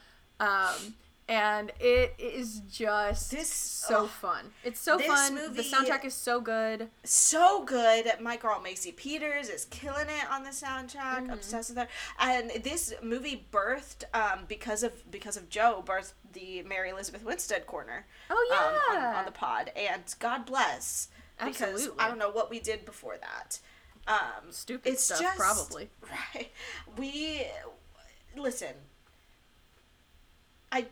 And it is just so fun. It's so fun. The soundtrack is so good. So good. My girl Macy Peters is killing it on the soundtrack. Obsessed with her. And this movie birthed, because of Joe, birthed the Mary Elizabeth Winstead corner. Oh yeah. On the pod. And God bless. Absolutely. Because I don't know what we did before that. Stupid stuff, just, probably. Right. Listen. I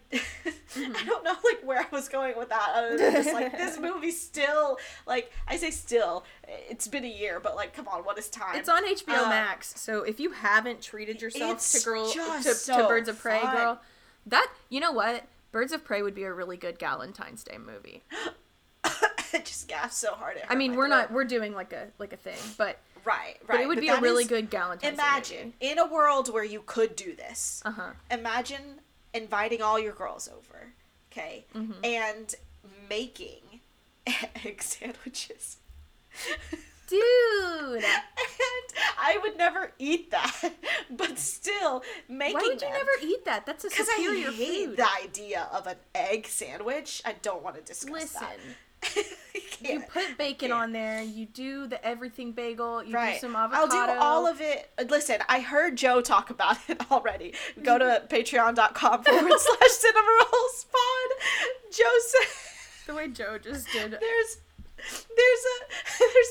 don't know, like, where I was going with that, other than just, like, this movie still, like, I say still, it's been a year, but, like, come on, what is time? It's on HBO Max, so if you haven't treated yourself to Birds of Prey, girl, that, you know what, Birds of Prey would be a really good Galentine's Day movie. I just gasped so hard. I mean, we're doing like a thing, but right. But it would be a really good Galentine's Day movie. Imagine in a world where you could do this. Uh-huh. Imagine inviting all your girls over, okay, mm-hmm. and making egg sandwiches. Dude! And I would never eat that, but still making. Why would you never eat that? That's a superior food. Because I hate the idea of an egg sandwich. I don't want to discuss that. You put bacon on there. You do the everything bagel. You do some avocado. I'll do all of it. Listen, I heard Joe talk about it already. Go to patreon.com/cinemarollspod. Joe said. The way Joe just did. There's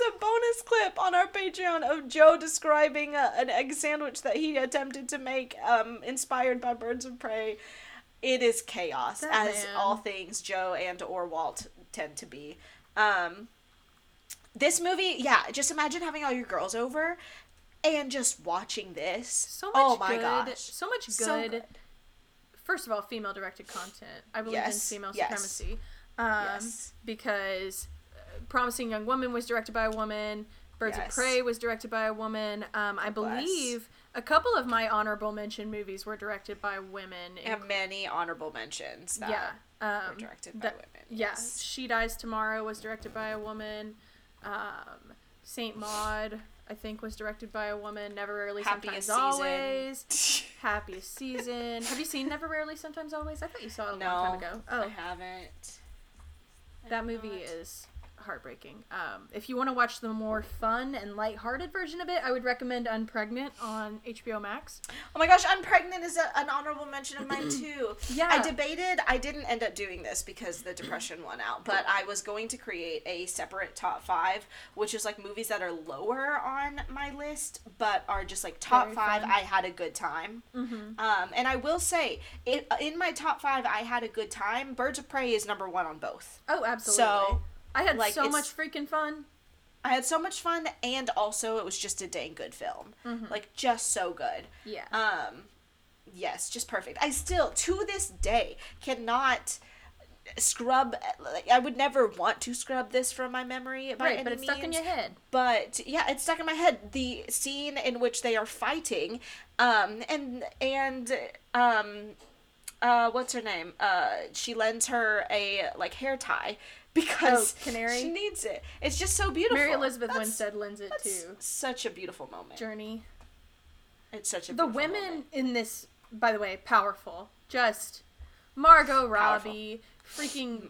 a bonus clip on our Patreon of Joe describing an egg sandwich that he attempted to make, inspired by Birds of Prey. It is chaos, all things Joe and or Walt tend to be. This movie, just imagine having all your girls over and just watching this. So much gosh. So much good. So good. First of all, female-directed content. I believe in female supremacy. Because Promising Young Woman was directed by a woman. Birds of Prey was directed by a woman. I believe a couple of my honorable mention movies were directed by women. I have many honorable mentions that were directed by women. Yes. Yeah. She Dies Tomorrow was directed by a woman. Saint Maud, I think, was directed by a woman. Never Rarely, Sometimes Always. Happiest Season. Have you seen Never Rarely, Sometimes Always? I thought you saw it a long time ago. Oh, I haven't. That movie is heartbreaking. If you want to watch the more fun and lighthearted version of it, I would recommend Unpregnant on HBO Max. Oh my gosh, Unpregnant is an honorable mention of mine too. Yeah. I didn't end up doing this because the depression won out, but I was going to create a separate top 5, which is like movies that are lower on my list, but are just like top 5, I had a good time. Mm-hmm. And I will say, in my top 5, I had a good time. Birds of Prey is number 1 on both. Oh, absolutely. So, I had so much freaking fun. I had so much fun, and also it was just a dang good film. Mm-hmm. Like, just so good. Yeah. Yes, just perfect. I still, to this day, cannot scrub. Like, I would never want to scrub this from my memory by any means. But it's stuck in your head. But, yeah, it's stuck in my head. The scene in which they are fighting, what's her name? She lends her a, hair tie. Because Canary. She needs it. It's just so beautiful. Mary Elizabeth Winstead lends it too. Such a beautiful moment. Journey. It's such a beautiful moment. The women in this, by the way, powerful. Just Margot Robbie, freaking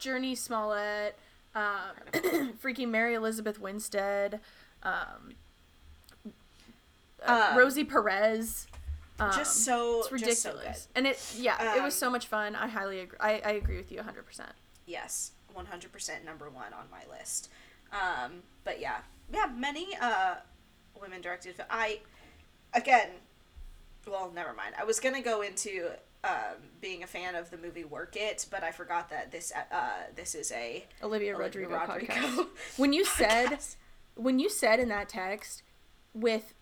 Jurnee Smollett, freaking Mary Elizabeth Winstead, Rosie Perez. Just so it's ridiculous. Just so good. And it was so much fun. I highly agree. I agree with you 100%. Yes. 100% number 1 on my list. But yeah, many women directed film. Never mind. I was gonna go into being a fan of the movie Work It, but I forgot that this is a Olivia Rodrigo podcast. When you said in that text with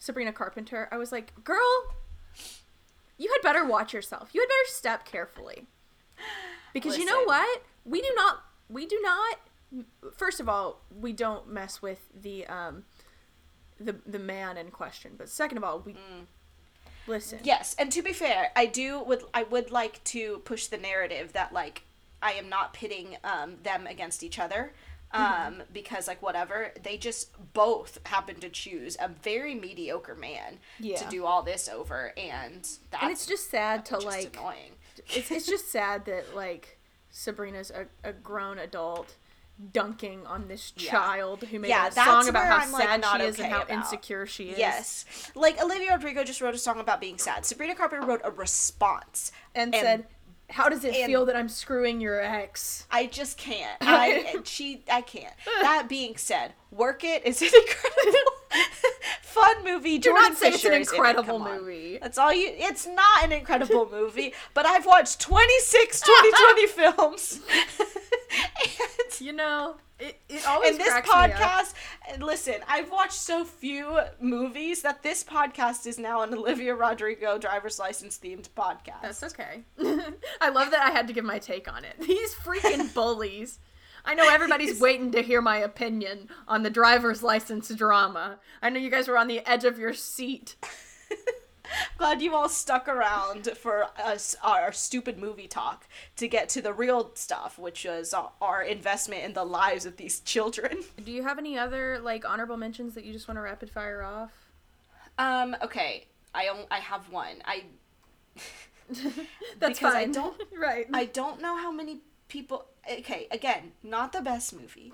Sabrina Carpenter, I was like, girl, you had better watch yourself. You had better step carefully. Because Listen. You know what? We do not, first of all, we don't mess with the man in question. But second of all, we listen. Yes, and to be fair, I would like to push the narrative that, I am not pitting them against each other. Mm-hmm. Because, whatever, they just both happened to choose a very mediocre man to do all this over, and that's... And it's just sad to, just annoying. It's just sad that, Sabrina's a grown adult dunking on this child who made a song about how sad she is and how insecure she is. Yes. Olivia Rodrigo just wrote a song about being sad. Sabrina Carpenter wrote a response. And said... How does it feel that I'm screwing your ex? I just can't. I can't. That being said, Work It is an incredible, fun movie. Do not say it's an incredible movie. That's all you. It's not an incredible movie, but I've watched 26 2020 films. And It always and this podcast, listen, I've watched so few movies that this podcast is now an Olivia Rodrigo driver's license themed podcast. That's okay. I love that I had to give my take on it. These freaking bullies. I know everybody's waiting to hear my opinion on the driver's license drama. I know you guys were on the edge of your seat. Glad you all stuck around for us, our stupid movie talk, to get to the real stuff, which is our investment in the lives of these children. Do you have any other, like, honorable mentions that you just want to rapid fire off? Okay. I have one. That's because fine. Right. I don't know how many people... Okay, again, not the best movie.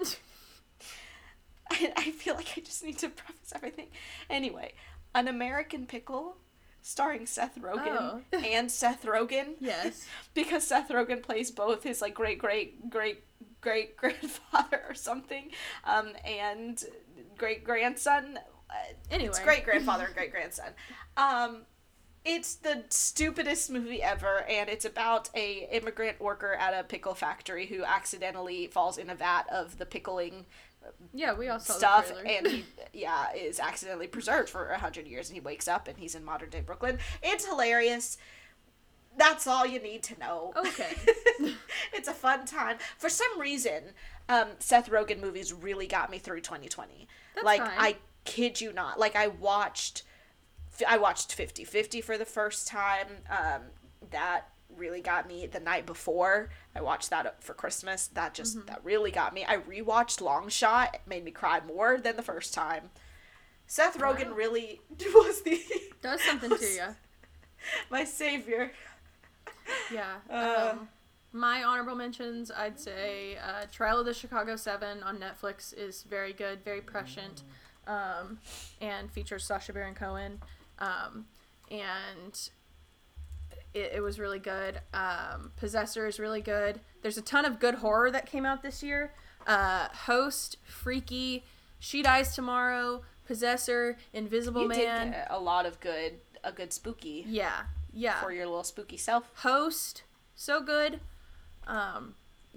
I feel like I just need to preface everything. Anyway, An American Pickle... starring Seth Rogen and Seth Rogen. Yes. Because Seth Rogen plays both his, like, great-great-great-great-grandfather or something, and great-grandson. Anyway. It's great-grandfather and great-grandson. It's the stupidest movie ever, and it's about a immigrant worker at a pickle factory who accidentally falls in a vat of the pickling we all saw stuff, and he is accidentally preserved for 100 years, and he wakes up and he's in modern day Brooklyn. It's hilarious. That's all you need to know. Okay. It's a fun time. For some reason, Seth Rogen movies really got me through 2020. That's like fine. I kid you not. Like I watched 50/50 for the first time. That really got me. The Night Before, I watched that for Christmas. That just that really got me. I rewatched Long Shot. It made me cry more than the first time. Seth Rogen really was the does something to you. My savior. Yeah. My honorable mentions, I'd say Trial of the Chicago 7 on Netflix is very good, very prescient, and features Sacha Baron Cohen, and it was really good. Possessor is really good. There's a ton of good horror that came out this year. Host, Freaky, She Dies Tomorrow, Possessor, Invisible Man. You did a lot of good, a good spooky. Yeah, yeah. For your little spooky self. Host, so good.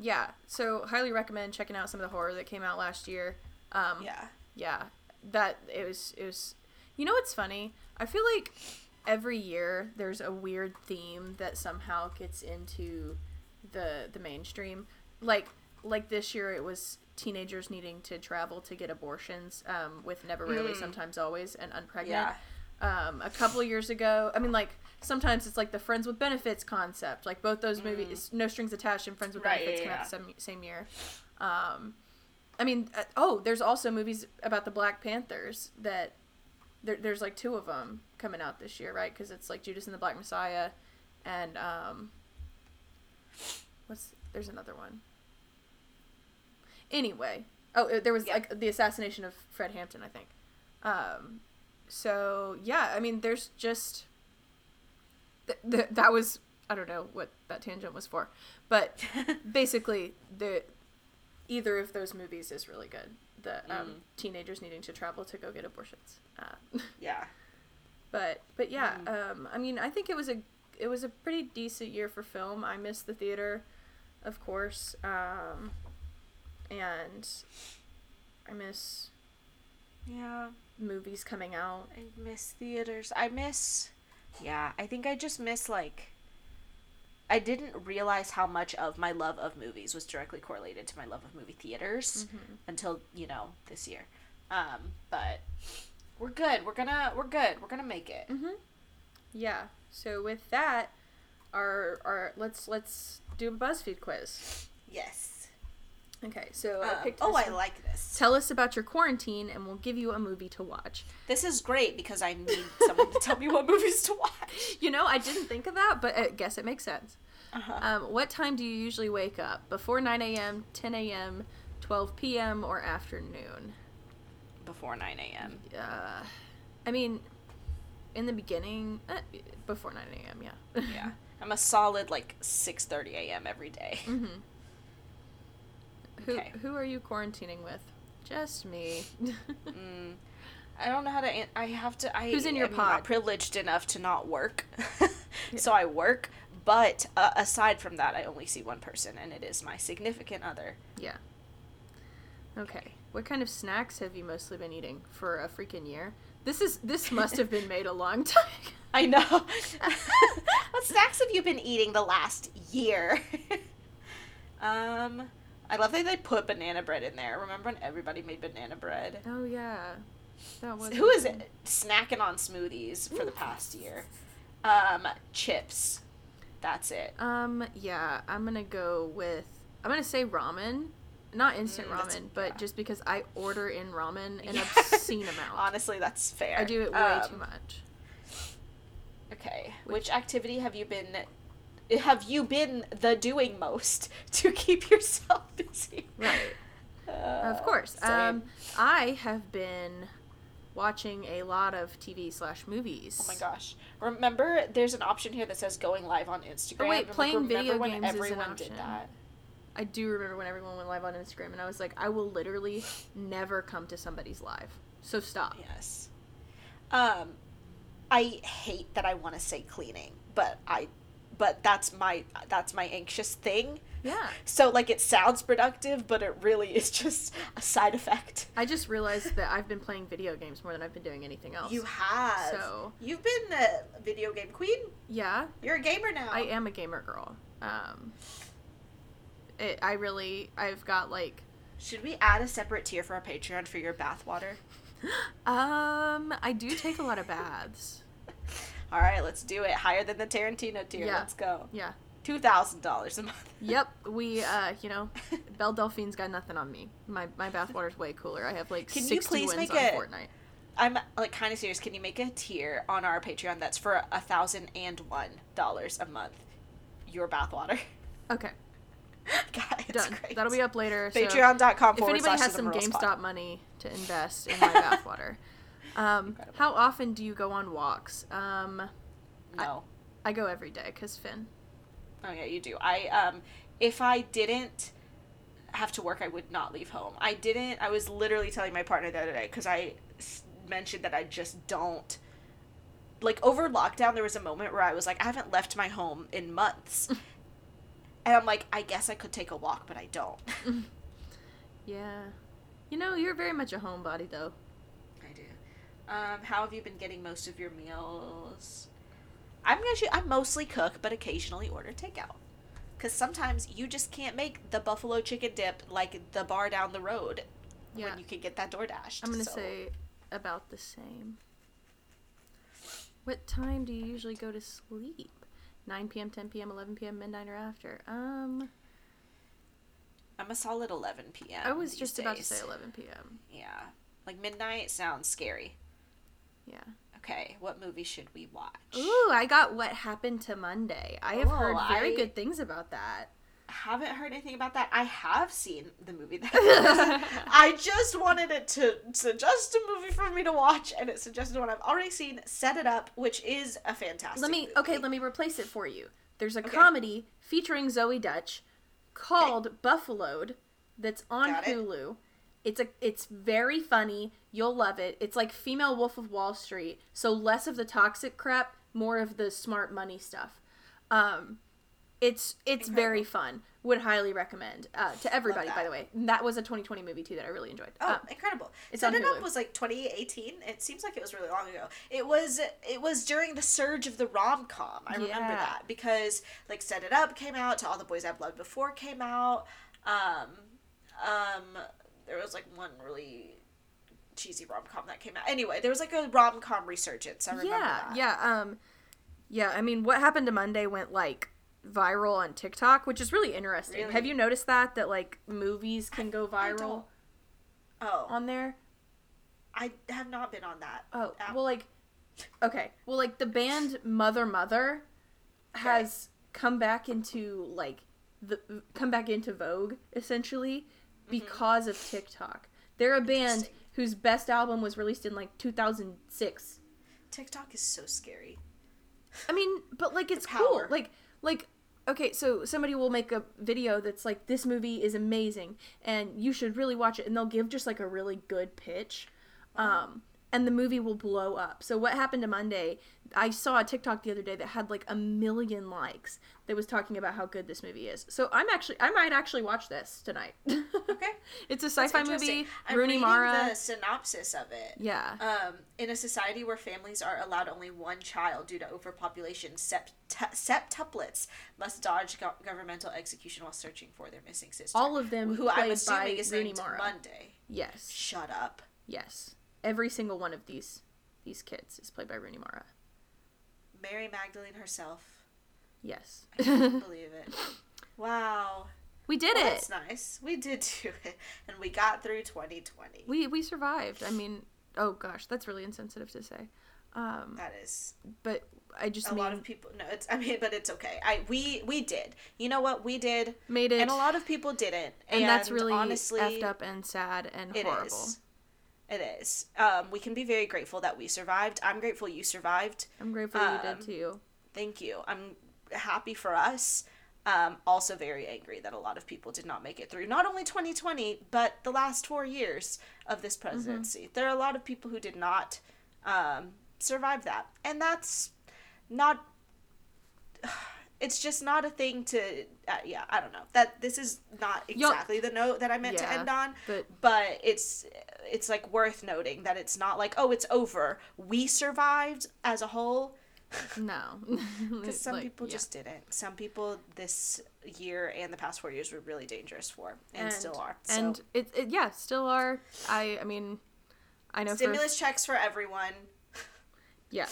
Yeah, so highly recommend checking out some of the horror that came out last year. Yeah, that, it was, you know what's funny? I feel like... every year there's a weird theme that somehow gets into the mainstream. Like this year it was teenagers needing to travel to get abortions, with Never Really, Sometimes Always, and Unpregnant. Yeah. A couple years ago, I mean, like, sometimes it's like the Friends with Benefits concept. Like, both those movies, No Strings Attached and Friends with Benefits came out the same year. I mean, there's also movies about the Black Panthers that... There's, like, two of them coming out this year, right? Because it's, like, Judas and the Black Messiah, and, there's another one. Anyway. Oh, there was, like, the assassination of Fred Hampton, I think. So, yeah, I mean, there's just... that was... I don't know what that tangent was for. But, basically, either of those movies is really good. The teenagers needing to travel to go get abortions. But yeah, I mean, I think it was a pretty decent year for film. I missed the theater, of course, and I miss movies coming out. I miss theaters. I think I just miss, like, I didn't realize how much of my love of movies was directly correlated to my love of movie theaters until, this year. But we're good. We're gonna make it. Mm-hmm. Yeah. So with that, our let's do a BuzzFeed quiz. Yes. Okay. So I picked. I like this. Tell us about your quarantine, and we'll give you a movie to watch. This is great because I need someone to tell me what movies to watch. I didn't think of that, but I guess it makes sense. Uh-huh. What time do you usually wake up? Before 9 a.m., 10 a.m., 12 p.m., or afternoon? Before 9 a.m. I mean, in the beginning, before 9 a.m., yeah. Yeah. I'm a solid, 6:30 a.m. every day. Mm-hmm. Okay. Who are you quarantining with? Just me. I don't know how to... I have to... Who's in your pod? I'm not privileged enough to not work. So I work... But aside from that, I only see one person, and it is my significant other. Yeah. Okay. What kind of snacks have you mostly been eating for a freaking year? This must have been made a long time. I know. What snacks have you been eating the last year? I love that they put banana bread in there. Remember when everybody made banana bread? Oh, yeah. That was who is snacking on smoothies for the past year? Chips. That's it. Yeah, I'm going to say ramen. Not instant ramen, but just because I order in ramen an obscene amount. Honestly, that's fair. I do it way too much. Okay. Which activity have you been the doing most to keep yourself busy? Right. Of course. Same. I have been watching a lot of TV/movies. Oh my gosh. Remember, there's an option here that says going live on Instagram. Oh wait, playing video games is an option. Did that. I do remember when everyone went live on Instagram, and I was like, I will literally never come to somebody's live. So stop. Yes. I hate that I want to say cleaning, but that's my anxious thing. Yeah. So, like, it sounds productive, but it really is just a side effect. I just realized that I've been playing video games more than I've been doing anything else. You have. So. You've been a video game queen. Yeah. You're a gamer now. I am a gamer girl. I've got, like... Should we add a separate tier for our Patreon for your bath water? I do take a lot of baths. All right, let's do it. Higher than the Tarantino tier. Yeah. Let's go. Yeah. $2,000 a month. Yep. We, Belle Delphine's got nothing on me. My bathwater's way cooler. I have, like, 60 wins on Fortnite. I'm, like, kind of serious. Can you make a tier on our Patreon that's for $1,001 a month? Your bathwater. Okay. God, done. Great. That'll be up later. Patreon.com. So if anybody has some GameStop money to invest in my bathwater, how often do you go on walks? No, I go every day because Finn. Oh yeah, you do. I if I didn't have to work, I would not leave home. I was literally telling my partner the other day because I mentioned that I just don't. Like, over lockdown, there was a moment where I was like, I haven't left my home in months. And I'm like, I guess I could take a walk, but I don't. Yeah. You know, you're very much a homebody, though. I do. How have you been getting most of your meals? I mostly cook, but occasionally order takeout. Because sometimes you just can't make the buffalo chicken dip like the bar down the road when you can get that DoorDashed. I'm going to say about the same. What time do you usually go to sleep? 9 p.m., 10 p.m., 11 p.m., midnight, or after? I'm a solid 11 p.m. I was just about to say 11 p.m. Yeah. Like, midnight sounds scary. Yeah. Okay, what movie should we watch? Ooh, I got What Happened to Monday. I have heard very good things about that. Haven't heard anything about that. I have seen the movie that I just wanted it to suggest a movie for me to watch, and it suggested one I've already seen, Set It Up, which is a fantastic movie. Okay, let me replace it for you. There's a comedy featuring Zoe Dutch called Buffaloed that's on Hulu. It's very funny. You'll love it. It's like Female Wolf of Wall Street, so less of the toxic crap, more of the smart money stuff. It's incredible. Very fun. Would highly recommend to everybody, by the way. And that was a 2020 movie, too, that I really enjoyed. Oh, incredible. Set It Up was, like, 2018. It seems like it was really long ago. It was during the surge of the rom-com. I remember that. Because, like, Set It Up came out. To All the Boys I've Loved Before came out. There was, like, one really cheesy rom-com that came out. Anyway, there was, like, a rom-com resurgence. I remember that. Yeah. Yeah, I mean, What Happened to Monday went, like, viral on TikTok, which is really interesting. Really? Have you noticed that like movies can go viral on there? I have not been on that. Oh, app. Well, like, okay. Well, like, the band Mother has come back into vogue, essentially, because of TikTok. They're a band whose best album was released in, like, 2006. TikTok is so scary. I mean, but, like, it's cool. Like, okay, so somebody will make a video that's like, this movie is amazing, and you should really watch it, and they'll give just, like, a really good pitch. and the movie will blow up. So what happened to Monday, I saw a TikTok the other day that had like 1 million likes that was talking about how good this movie is. So I might actually watch this tonight. Okay. It's a sci-fi movie. Rooney Mara. I'm reading the synopsis of it. Yeah. In a society where families are allowed only one child due to overpopulation, septuplets must dodge governmental execution while searching for their missing sister. All of them who I'm assuming is named Monday. Yes. Shut up. Yes. Every single one of these kids is played by Rooney Mara. Mary Magdalene herself. Yes. I can't believe it. Wow. We did it. That's nice. We did do it. And we got through 2020. We survived. I mean, oh gosh, that's really insensitive to say. That is. But I just mean... A lot of people... No, it's... I mean, but it's okay. We did. You know what? We did. Made it. And a lot of people didn't. And that's really honestly, effed up and sad and horrible. It is. We can be very grateful that we survived. I'm grateful you survived. I'm grateful you did too. Thank you. I'm happy for us. Also very angry that a lot of people did not make it through. Not only 2020, but the last 4 years of this presidency. Mm-hmm. There are a lot of people who did not survive that. And that's not... It's just not a thing to... yeah, I don't know. That this is not exactly the note that I meant to end on, but it's like worth noting that it's not like, oh, it's over. We survived as a whole. No. Because some people just didn't. Some people this year and the past 4 years were really dangerous for and still are. So. And, still are. I mean, I know Stimulus checks for everyone. Yeah.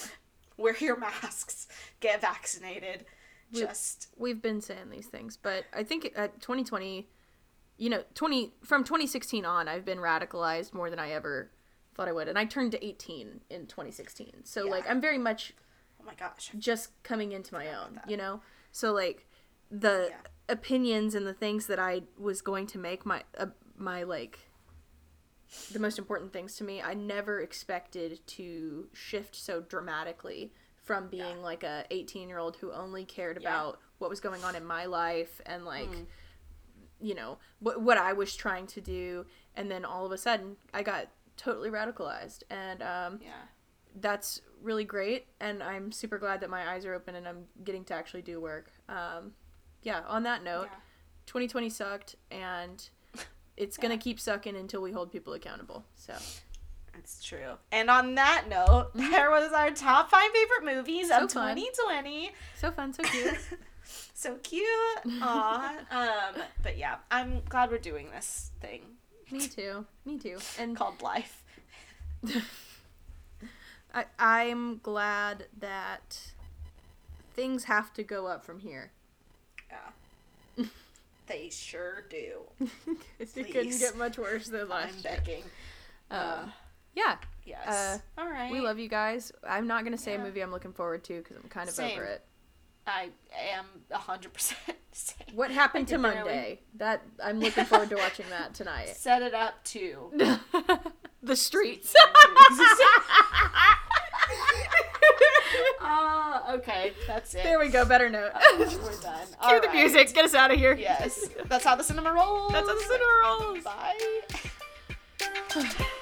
Wear your masks. Get vaccinated. We've been saying these things, but I think at 2020, you know, from 2016 on, I've been radicalized more than I ever thought I would, and I turned to 18 in 2016, so like I'm very much, oh my gosh, just coming into my own, you know. So like the opinions and the things that I was going to make my like the most important things to me, I never expected to shift so dramatically. From being, like, a 18-year-old who only cared about what was going on in my life and, like, you know, what I was trying to do. And then all of a sudden, I got totally radicalized. And that's really great. And I'm super glad that my eyes are open and I'm getting to actually do work. On that note, 2020 sucked. And it's going to keep sucking until we hold people accountable. So... It's true. And on that note, there was our top 5 favorite movies of 2020. So fun, so cute. So cute. Aw. But yeah, I'm glad we're doing this thing. Me too. And called life. I'm glad that things have to go up from here. Yeah. They sure do. It couldn't get much worse than last year. I'm begging. Yes. All right. We love you guys. I'm not going to say a movie I'm looking forward to because I'm kind of over it. I am 100% saying. What happened to Monday? That I'm looking forward to watching that tonight. Set it up to The Streets. Okay, that's it. There we go. Better note. We're done. All Cue the music. Get us out of here. Yes. That's how the cinema rolls. Bye.